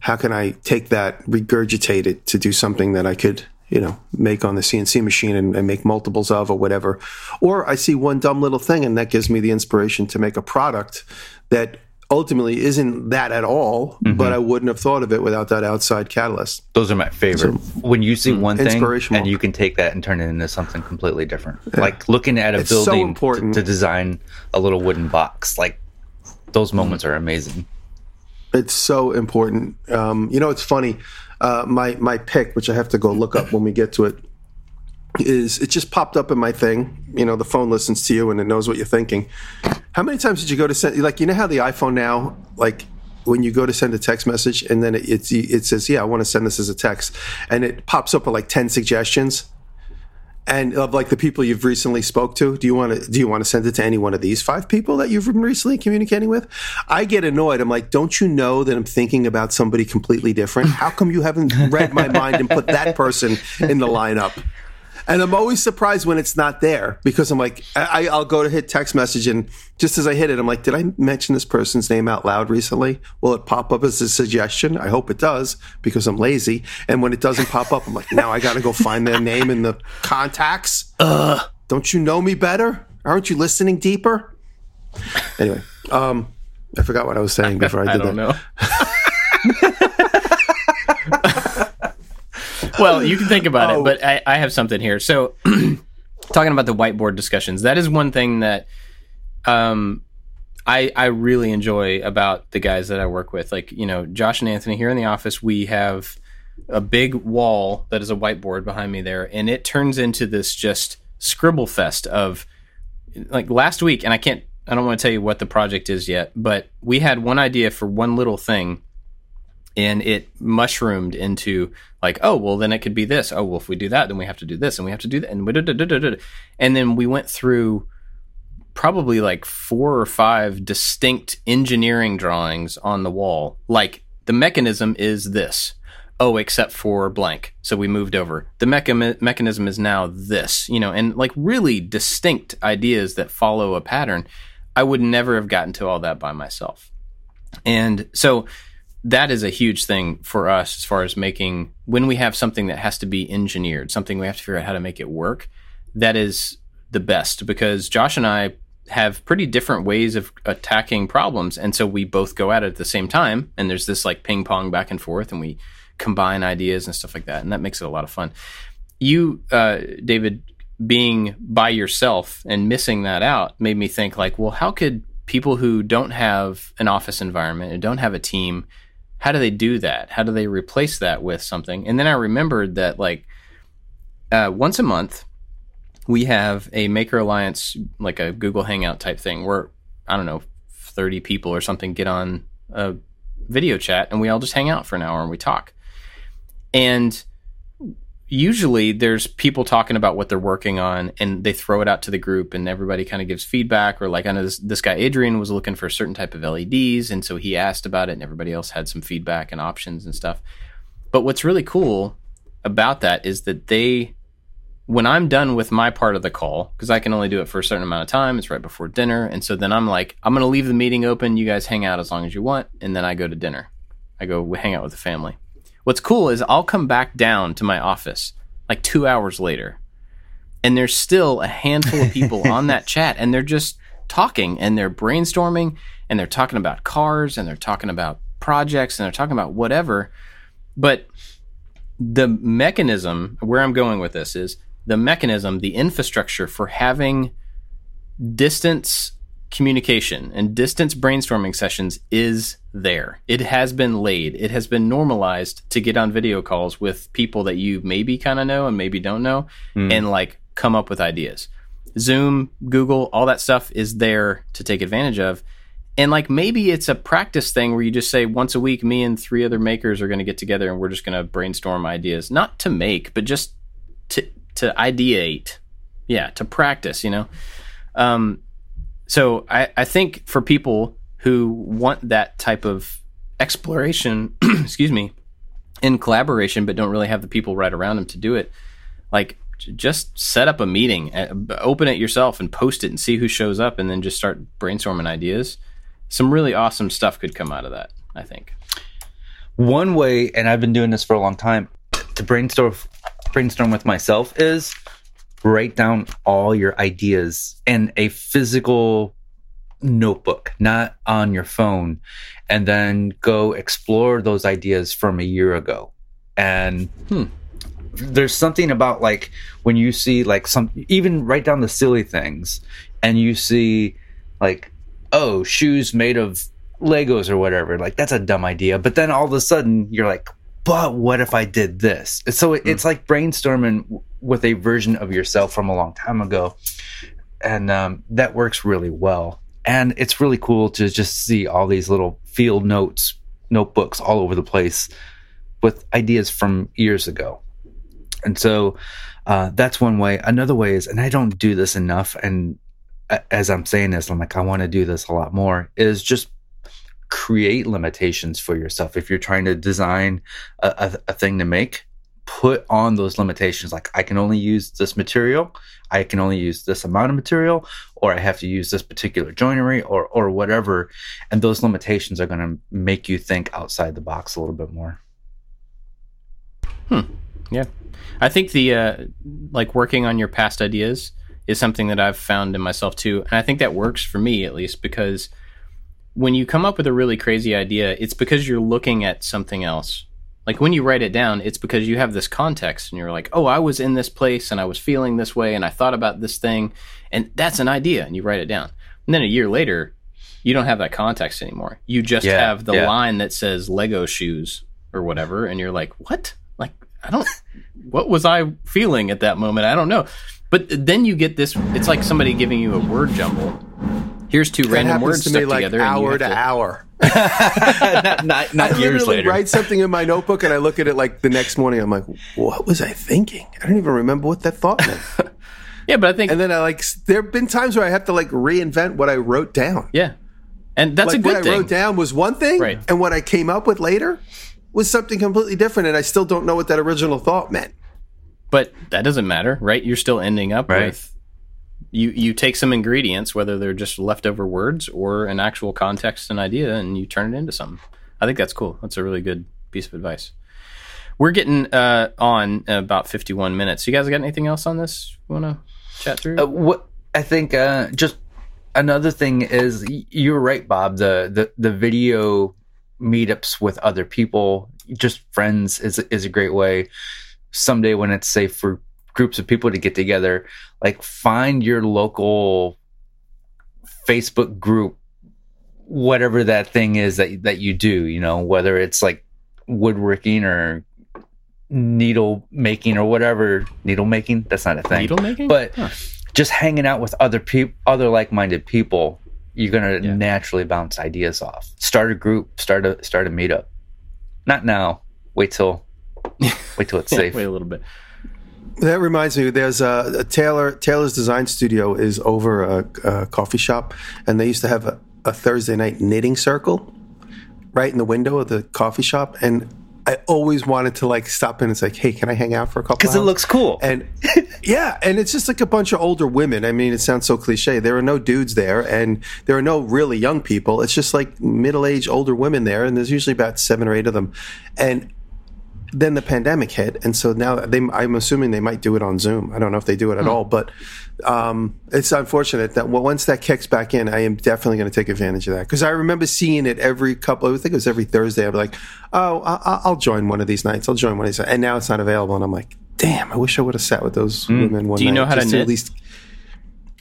How can I take that, regurgitate it to do something that I could, you know, make on the C N C machine and, and make multiples of or whatever. Or I see one dumb little thing and that gives me the inspiration to make a product that ultimately isn't that at all, mm-hmm. but I wouldn't have thought of it without that outside catalyst. Those are my favorite. So, when you see one thing and you can take that and turn it into something completely different. Yeah. Like looking at a it's building so important. T- to design a little wooden box. Like those moments are amazing. It's so important. Um, you know, it's funny. Uh, my, my pick, which I have to go look up when we get to it, is it just popped up in my thing. You know, the phone listens to you and it knows what you're thinking. How many times did you go to send, like, you know how the iPhone now, like when you go to send a text message and then it it's, it says, yeah, I want to send this as a text. And it pops up with like ten suggestions. And of like the people you've recently spoke to, do you want to do you want to send it to any one of these five people that you've been recently communicating with? I get annoyed. I'm like, don't you know that I'm thinking about somebody completely different? How come you haven't read my mind and put that person in the lineup? And I'm always surprised when it's not there because I'm like, I, I'll go to hit text message and just as I hit it, I'm like, did I mention this person's name out loud recently? Will it pop up as a suggestion? I hope it does because I'm lazy. And when it doesn't pop up, I'm like, now I got to go find their name in the contacts. Uh, don't you know me better? Aren't you listening deeper? Anyway, um, I forgot what I was saying before I did that. I don't that. know. Well, you can think about oh. it, but I, I have something here. So talking about the whiteboard discussions, that is one thing that um, I, I really enjoy about the guys that I work with. Like, you know, Josh and Anthony here in the office, we have a big wall that is a whiteboard behind me there, and it turns into this just scribble fest of, like last week, and I can't, I don't want to tell you what the project is yet, but we had one idea for one little thing. And it mushroomed into like, oh, well, then it could be this. Oh, well, if we do that, then we have to do this and we have to do that. And we da, da, da, da, da. And then we went through probably like four or five distinct engineering drawings on the wall. Like the mechanism is this. Oh, except for blank. So we moved over. The mecha- mechanism is now this, you know, and like really distinct ideas that follow a pattern. I would never have gotten to all that by myself. And so that is a huge thing for us as far as making, when we have something that has to be engineered, something we have to figure out how to make it work, that is the best because Josh and I have pretty different ways of attacking problems. And so we both go at it at the same time. And there's this like ping pong back and forth and we combine ideas and stuff like that. And that makes it a lot of fun. You, uh, David, being by yourself and missing that out made me think like, well, how could people who don't have an office environment and don't have a team, how do they do that? How do they replace that with something? And then I remembered that, like, uh, once a month, we have a Maker Alliance, like a Google Hangout type thing where, I don't know, thirty people or something get on a video chat and we all just hang out for an hour and we talk. And usually there's people talking about what they're working on and they throw it out to the group and everybody kind of gives feedback or like, I know this, this guy, Adrian, was looking for a certain type of L E Ds. And so he asked about it and everybody else had some feedback and options and stuff. But what's really cool about that is that they, when I'm done with my part of the call, because I can only do it for a certain amount of time, it's right before dinner. And so then I'm like, I'm going to leave the meeting open. You guys hang out as long as you want. And then I go to dinner. I go hang out with the family. What's cool is I'll come back down to my office like two hours later and there's still a handful of people on that chat and they're just talking and they're brainstorming and they're talking about cars and they're talking about projects and they're talking about whatever. But the mechanism, where I'm going with this is the mechanism, the infrastructure for having distance communication and distance brainstorming sessions is there. It has been laid. It has been normalized to get on video calls with people that you maybe kind of know and maybe don't know mm. and like come up with ideas. Zoom, Google, all that stuff is there to take advantage of. And like maybe it's a practice thing where you just say once a week, me and three other makers are going to get together and we're just going to brainstorm ideas, not to make, but just to, to ideate. Yeah. To practice, you know? Um, So I, I think for people who want that type of exploration, excuse me, in collaboration, but don't really have the people right around them to do it, like just set up a meeting, open it yourself and post it and see who shows up and then just start brainstorming ideas. Some really awesome stuff could come out of that, I think. One way, and I've been doing this for a long time, to brainstorm, brainstorm with myself is write down all your ideas in a physical notebook, not on your phone, and then go explore those ideas from a year ago. And hmm, there's something about, like, when you see, like, some, even right down the silly things, and you see, like, oh, shoes made of Legos or whatever, like, that's a dumb idea. But then all of a sudden you're like, but what if I did this? So it, mm. it's like brainstorming with a version of yourself from a long time ago. And um, that works really well. And it's really cool to just see all these little field notes, notebooks all over the place with ideas from years ago. And so uh, that's one way. Another way is, and I don't do this enough, and as I'm saying this, I'm like, I want to do this a lot more, is just create limitations for yourself. If you're trying to design a, a, a thing to make, put on those limitations. Like, I can only use this material, I can only use this amount of material, or I have to use this particular joinery, or or whatever. And those limitations are going to make you think outside the box a little bit more. Hmm. Yeah. I think the, uh, like, working on your past ideas is something that I've found in myself too. And I think that works for me, at least, because when you come up with a really crazy idea, it's because you're looking at something else. Like, when you write it down, it's because you have this context and you're like, oh, I was in this place and I was feeling this way and I thought about this thing, and that's an idea, and you write it down. And then a year later, you don't have that context anymore. You just yeah, have the yeah. line that says Lego shoes or whatever, and you're like, what? Like, I don't, what was I feeling at that moment? I don't know. But then you get this, it's like somebody giving you a word jumble. Here's two that random words to stuck me, like, together. Hour to, to hour. not not, not I years later. I write something in my notebook and I look at it, like, the next morning. I'm like, what was I thinking? I don't even remember what that thought meant. Yeah, but I think, and then I, like, there have been times where I have to, like, reinvent what I wrote down. Yeah, and that's, like, a good what thing. What I wrote down was one thing, right, and what I came up with later was something completely different, and I still don't know what that original thought meant. But that doesn't matter, right? You're still ending up right. with. You you take some ingredients, whether they're just leftover words or an actual context and idea, and you turn it into something. I think that's cool. That's a really good piece of advice. We're getting uh, on about fifty-one minutes. You guys got anything else on this you want to chat through? Uh, what I think uh, just another thing is, you're right, Bob. The, the the video meetups with other people, just friends, is is a great way. Someday when it's safe for groups of people to get together, like, find your local Facebook group, whatever that thing is that that you do, you know, whether it's like woodworking or needle making or whatever. Needle making, that's not a thing. Needle making? But huh. just hanging out with other people, other like-minded people, you're going to yeah. naturally bounce ideas off. Start a group, start a start a meetup. Not now. Wait till wait till it's safe. Wait a little bit. That reminds me, there's a, a Taylor, Taylor's Design Studio is over a, a coffee shop, and they used to have a, a Thursday night knitting circle right in the window of the coffee shop. And I always wanted to, like, stop in and say, hey, can I hang out for a couple hours? Because it looks cool. And yeah, and it's just like a bunch of older women. I mean, it sounds so cliche. There are no dudes there, and there are no really young people. It's just like middle-aged older women there, and there's usually about seven or eight of them. And then the pandemic hit, and so now they, I'm assuming they might do it on Zoom. I don't know if they do it at hmm. all, but um, it's unfortunate that once that kicks back in, I am definitely going to take advantage of that, because I remember seeing it every couple, I think it was every Thursday, I'd be like, oh, I- I'll join one of these nights. I'll join one of these nights. And now it's not available, and I'm like, damn, I wish I would have sat with those mm. women one night. Do you know night, how to knit? To at least,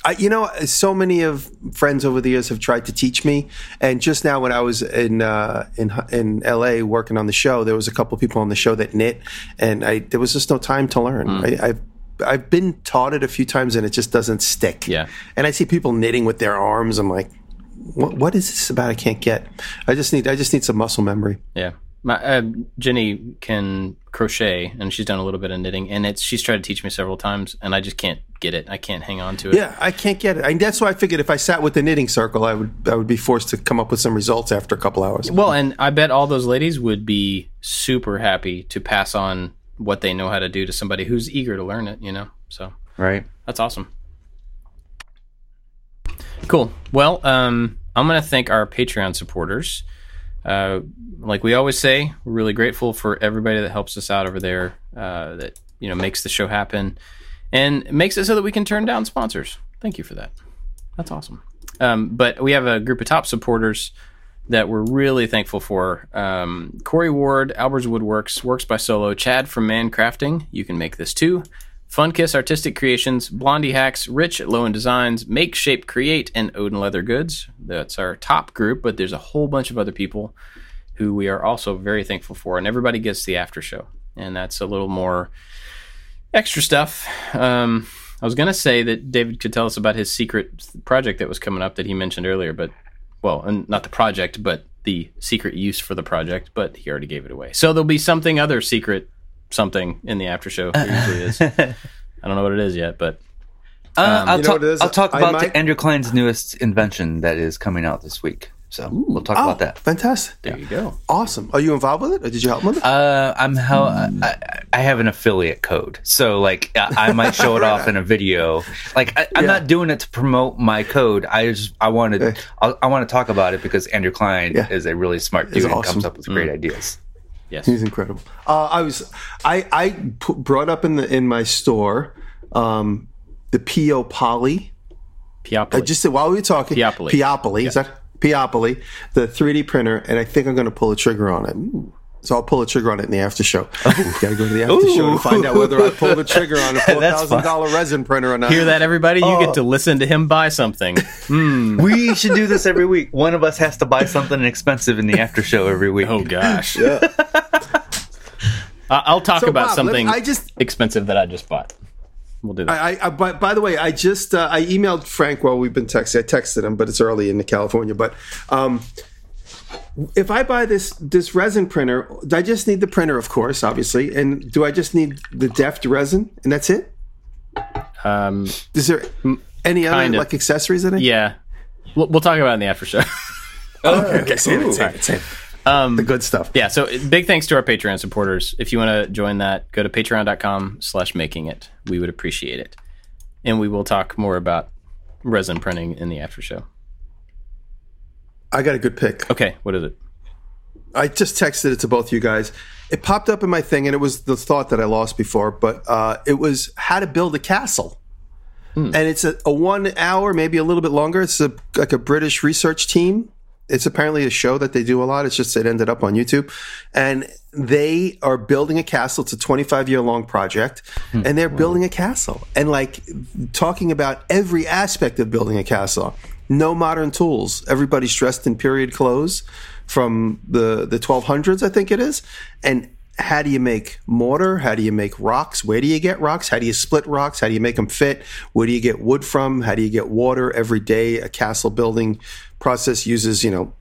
I, you know, so many of friends over the years have tried to teach me, and just now when I was in uh, in in L A working on the show, there was a couple people on the show that knit, and I there was just no time to learn. Mm. I, I've I've been taught it a few times, and it just doesn't stick. Yeah, and I see people knitting with their arms. I'm like, what what is this about? I can't get. I just need I just need some muscle memory. Yeah, my uh, Jenny can crochet, and she's done a little bit of knitting, and it's she's tried to teach me several times, and I just can't get it. I can't hang on to it. Yeah, I can't get it. I, that's why I figured if I sat with the knitting circle, I would I would be forced to come up with some results after a couple hours. Well, and I bet all those ladies would be super happy to pass on what they know how to do to somebody who's eager to learn it, you know? So right. That's awesome. Cool. Well, um, I'm going to thank our Patreon supporters. Uh, like we always say, we're really grateful for everybody that helps us out over there, uh, that, you know, makes the show happen and makes it so that we can turn down sponsors. Thank you for that. That's awesome. Um, but we have a group of top supporters that we're really thankful for. Um, Corey Ward, Albert's Woodworks, Works by Solo, Chad from Man Crafting, you can make this too, Funkiss Artistic Creations, Blondie Hacks, Rich at Lowen Designs, Make, Shape, Create, and Odin Leather Goods. That's our top group, but there's a whole bunch of other people who we are also very thankful for, and everybody gets the after show, and that's a little more extra stuff. Um, I was going to say that David could tell us about his secret project that was coming up that he mentioned earlier, but well, and not the project, but the secret use for the project, but he already gave it away. So there'll be something other secret something in the after show. There usually is. I don't know what it is yet, but... Um, uh, I'll, you know talk, I'll talk about might... the Andrew Klein's newest invention that is coming out this week. So Ooh, we'll talk oh, about that. Fantastic. There yeah. you go. Awesome. Are you involved with it, or did you help with it? Uh, I'm hel- mm. I, I have an affiliate code. So like I, I might show it right off on in a video. Like I, I'm yeah. not doing it to promote my code. I just I wanted yeah. I, I want to talk about it because Andrew Klein yeah. is a really smart dude. It's awesome. And comes up with great mm. ideas. Yes. He's incredible. Uh, I was I I p- brought up in the in my store um, the Piopoly. Piopoly. I just said while we were talking Piopoly. Piopoly. Yeah. Is that Piopoly, the three D printer, and I think I'm going to pull a trigger on it. Ooh. So I'll pull a trigger on it in the after show. Oh. Got to go to the after Ooh. show to find out whether I pulled a trigger on a four thousand dollars resin printer or not. Hear that, everybody? You oh. get to listen to him buy something. Mm. We should do this every week. One of us has to buy something expensive in the after show every week. Oh, gosh. Yeah. uh, I'll talk so, about Bob, something me, I just, expensive that I just bought. We'll do that. I, I, by, by the way, I just uh, I emailed Frank while we've been texting. I texted him, but it's early in California. But um, if I buy this this resin printer, do I just need the printer, of course, obviously, and do I just need the deft resin, and that's it? Um, Is there any other of, like accessories in it? Yeah, we'll, we'll talk about it in the after show. okay, okay, save it, save it, save it. Um, the good stuff. Yeah, so big thanks to our Patreon supporters. If you want to join that, go to patreon.com slash making it. We would appreciate it. And we will talk more about resin printing in the after show. I got a good pick. Okay, what is it? I just texted it to both you guys. It popped up in my thing, and it was the thought that I lost before, but uh, it was how to build a castle. Hmm. And it's a, a one hour, maybe a little bit longer. It's a, like a British research team. It's apparently a show that they do a lot. It's just it ended up on YouTube. And they are building a castle. It's a twenty-five-year-long project. And they're wow. building a castle. And, like, talking about every aspect of building a castle. No modern tools. Everybody's dressed in period clothes from the, the twelve hundreds, I think it is. And how do you make mortar? How do you make rocks? Where do you get rocks? How do you split rocks? How do you make them fit? Where do you get wood from? How do you get water every day? A castle building process uses, you know,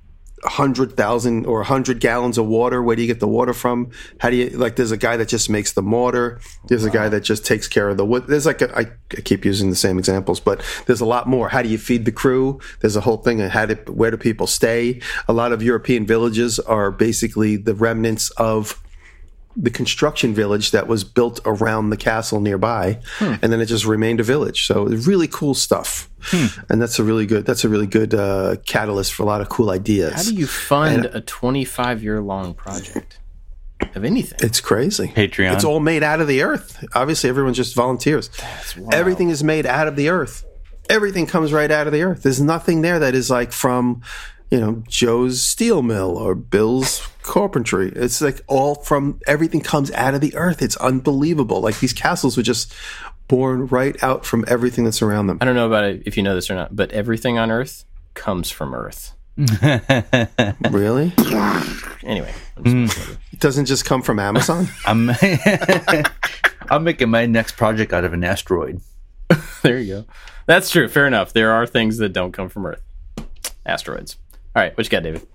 one hundred thousand or one hundred gallons of water. Where do you get the water from? How do you, like, there's a guy that just makes the mortar. There's a guy that just takes care of the wood. There's like, a, I, I keep using the same examples, but there's a lot more. How do you feed the crew? There's a whole thing on how to, where do people stay? A lot of European villages are basically the remnants of the construction village that was built around the castle nearby, hmm. and then it just remained a village. So really cool stuff, hmm. and that's a really good that's a really good uh, catalyst for a lot of cool ideas. How do you fund and, a twenty-five-year-long project of anything? It's crazy. Patreon. It's all made out of the earth. Obviously, everyone just volunteers. That's wild. Everything is made out of the earth. Everything comes right out of the earth. There's nothing there that is like from, you know, Joe's steel mill or Bill's carpentry. It's like all from, everything comes out of the earth. It's unbelievable. Like these castles were just born right out from everything that's around them. I don't know about it, if you know this or not, but everything on earth comes from earth. Really? Anyway. Mm. It doesn't just come from Amazon? I'm, I'm making my next project out of an asteroid. There you go. That's true. Fair enough. There are things that don't come from earth. Asteroids. All right, what you got, David?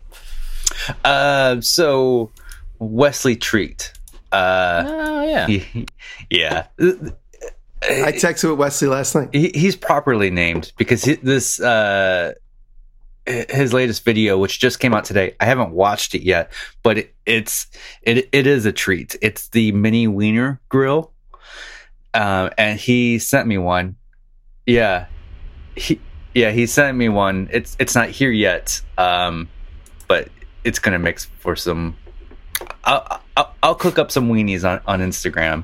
Uh, so Wesley Treat. Uh, oh yeah, he, yeah. I texted with Wesley last night. He, he's properly named because he, this uh, his latest video, which just came out today. I haven't watched it yet, but it, it's it it is a treat. It's the mini wiener grill, um, and he sent me one. Yeah, he. Yeah, he sent me one. It's it's not here yet, um, but it's gonna make for some. I'll, I'll, I'll cook up some weenies on, on Instagram.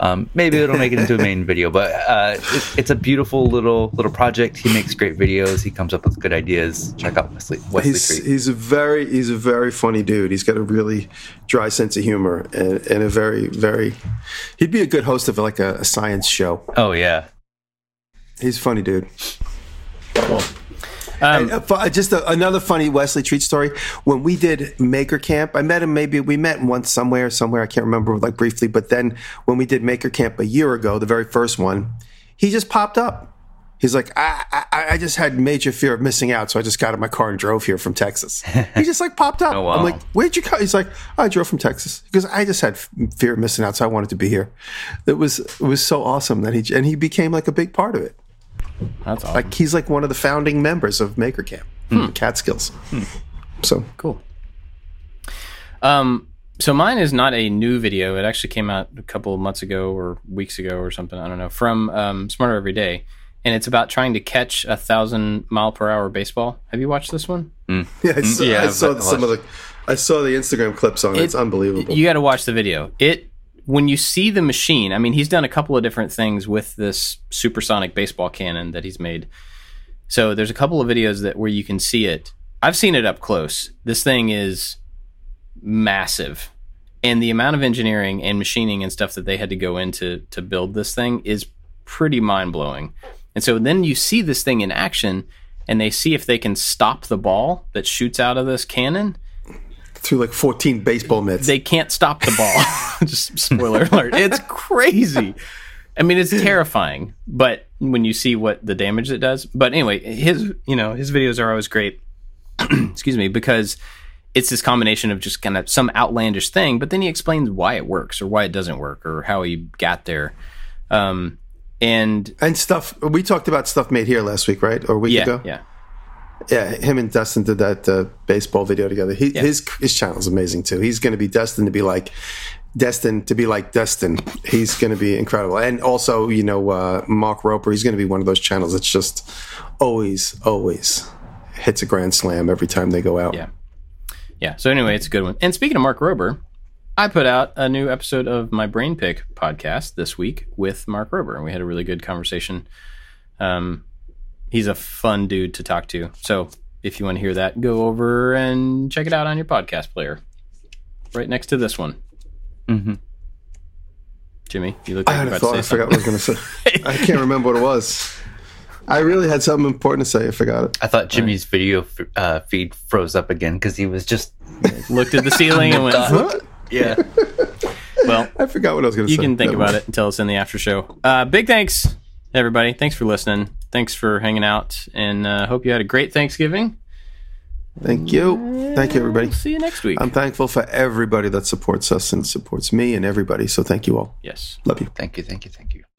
Um, maybe it'll make it into a main video, but uh, it's, it's a beautiful little little project. He makes great videos. He comes up with good ideas. Check out Wesley, Wesley he's, Treat. He's a very he's a very funny dude. He's got a really dry sense of humor and, and a very very. He'd be a good host of like a, a science show. Oh yeah, he's a funny dude. Cool. Um, and just a, another funny Wesley Treat story. When we did Maker Camp, I met him. Maybe we met once somewhere, somewhere I can't remember, like briefly. But then when we did Maker Camp a year ago, the very first one, he just popped up. He's like, I, I, I just had major fear of missing out, so I just got in my car and drove here from Texas. He just like popped up. Oh, wow. I'm like, where'd you go? He's like, oh, I drove from Texas because I just had fear of missing out, so I wanted to be here. It was it was so awesome that he and he became like a big part of it. That's awesome. Like he's like one of the founding members of Maker Camp, hmm. Catskills. Hmm. So cool. Um, so mine is not a new video. It actually came out a couple of months ago or weeks ago or something. I don't know. From um, Smarter Every Day, and it's about trying to catch a thousand mile per hour baseball. Have you watched this one? Mm. Yeah, I saw, yeah, I saw some of the. I saw the Instagram clips on it. It's unbelievable. You got to watch the video. It. When you see the machine, I mean, he's done a couple of different things with this supersonic baseball cannon that he's made. So there's a couple of videos that where you can see it. I've seen it up close. This thing is massive. And the amount of engineering and machining and stuff that they had to go into to build this thing is pretty mind-blowing. And so then you see this thing in action, and they see if they can stop the ball that shoots out of this cannon. Through like fourteen baseball mitts. They can't stop the ball. Just spoiler alert. It's crazy. I mean, it's terrifying, but when you see what the damage it does. But anyway, his, you know, his videos are always great. Excuse me, because it's this combination of just kind of some outlandish thing, but then he explains why it works or why it doesn't work or how he got there. Um, and and stuff we talked about stuff made here last week, right? Or a week yeah, ago? Yeah. Yeah, him and Dustin did that uh, baseball video together. He, yeah. His his channel is amazing too. He's going to be destined to be like destined to be like Dustin. He's going to be incredible. And also, you know, uh, Mark Rober. He's going to be one of those channels that's just always, always hits a grand slam every time they go out. Yeah, yeah. So anyway, it's a good one. And speaking of Mark Rober, I put out a new episode of my Brain Pick podcast this week with Mark Rober, and we had a really good conversation. Um. He's a fun dude to talk to. So if you want to hear that, go over and check it out on your podcast player. Right next to this one. Mm-hmm. Jimmy, you look like I had a thought. I forgot what I was going to say. I can't remember what it was. I really had something important to say. I forgot it. I thought Jimmy's right. video f- uh, feed froze up again because he was just... Looked at the ceiling and went... Huh? Yeah. Well, I forgot what I was going to say. You can think that about was. It and tell us in the after show. Uh, big thanks, everybody. Thanks for listening. Thanks for hanging out, and uh, hope you had a great Thanksgiving. Thank you. Thank you, everybody. See you next week. I'm thankful for everybody that supports us and supports me and everybody, so thank you all. Yes. Love you. Thank you, thank you, thank you.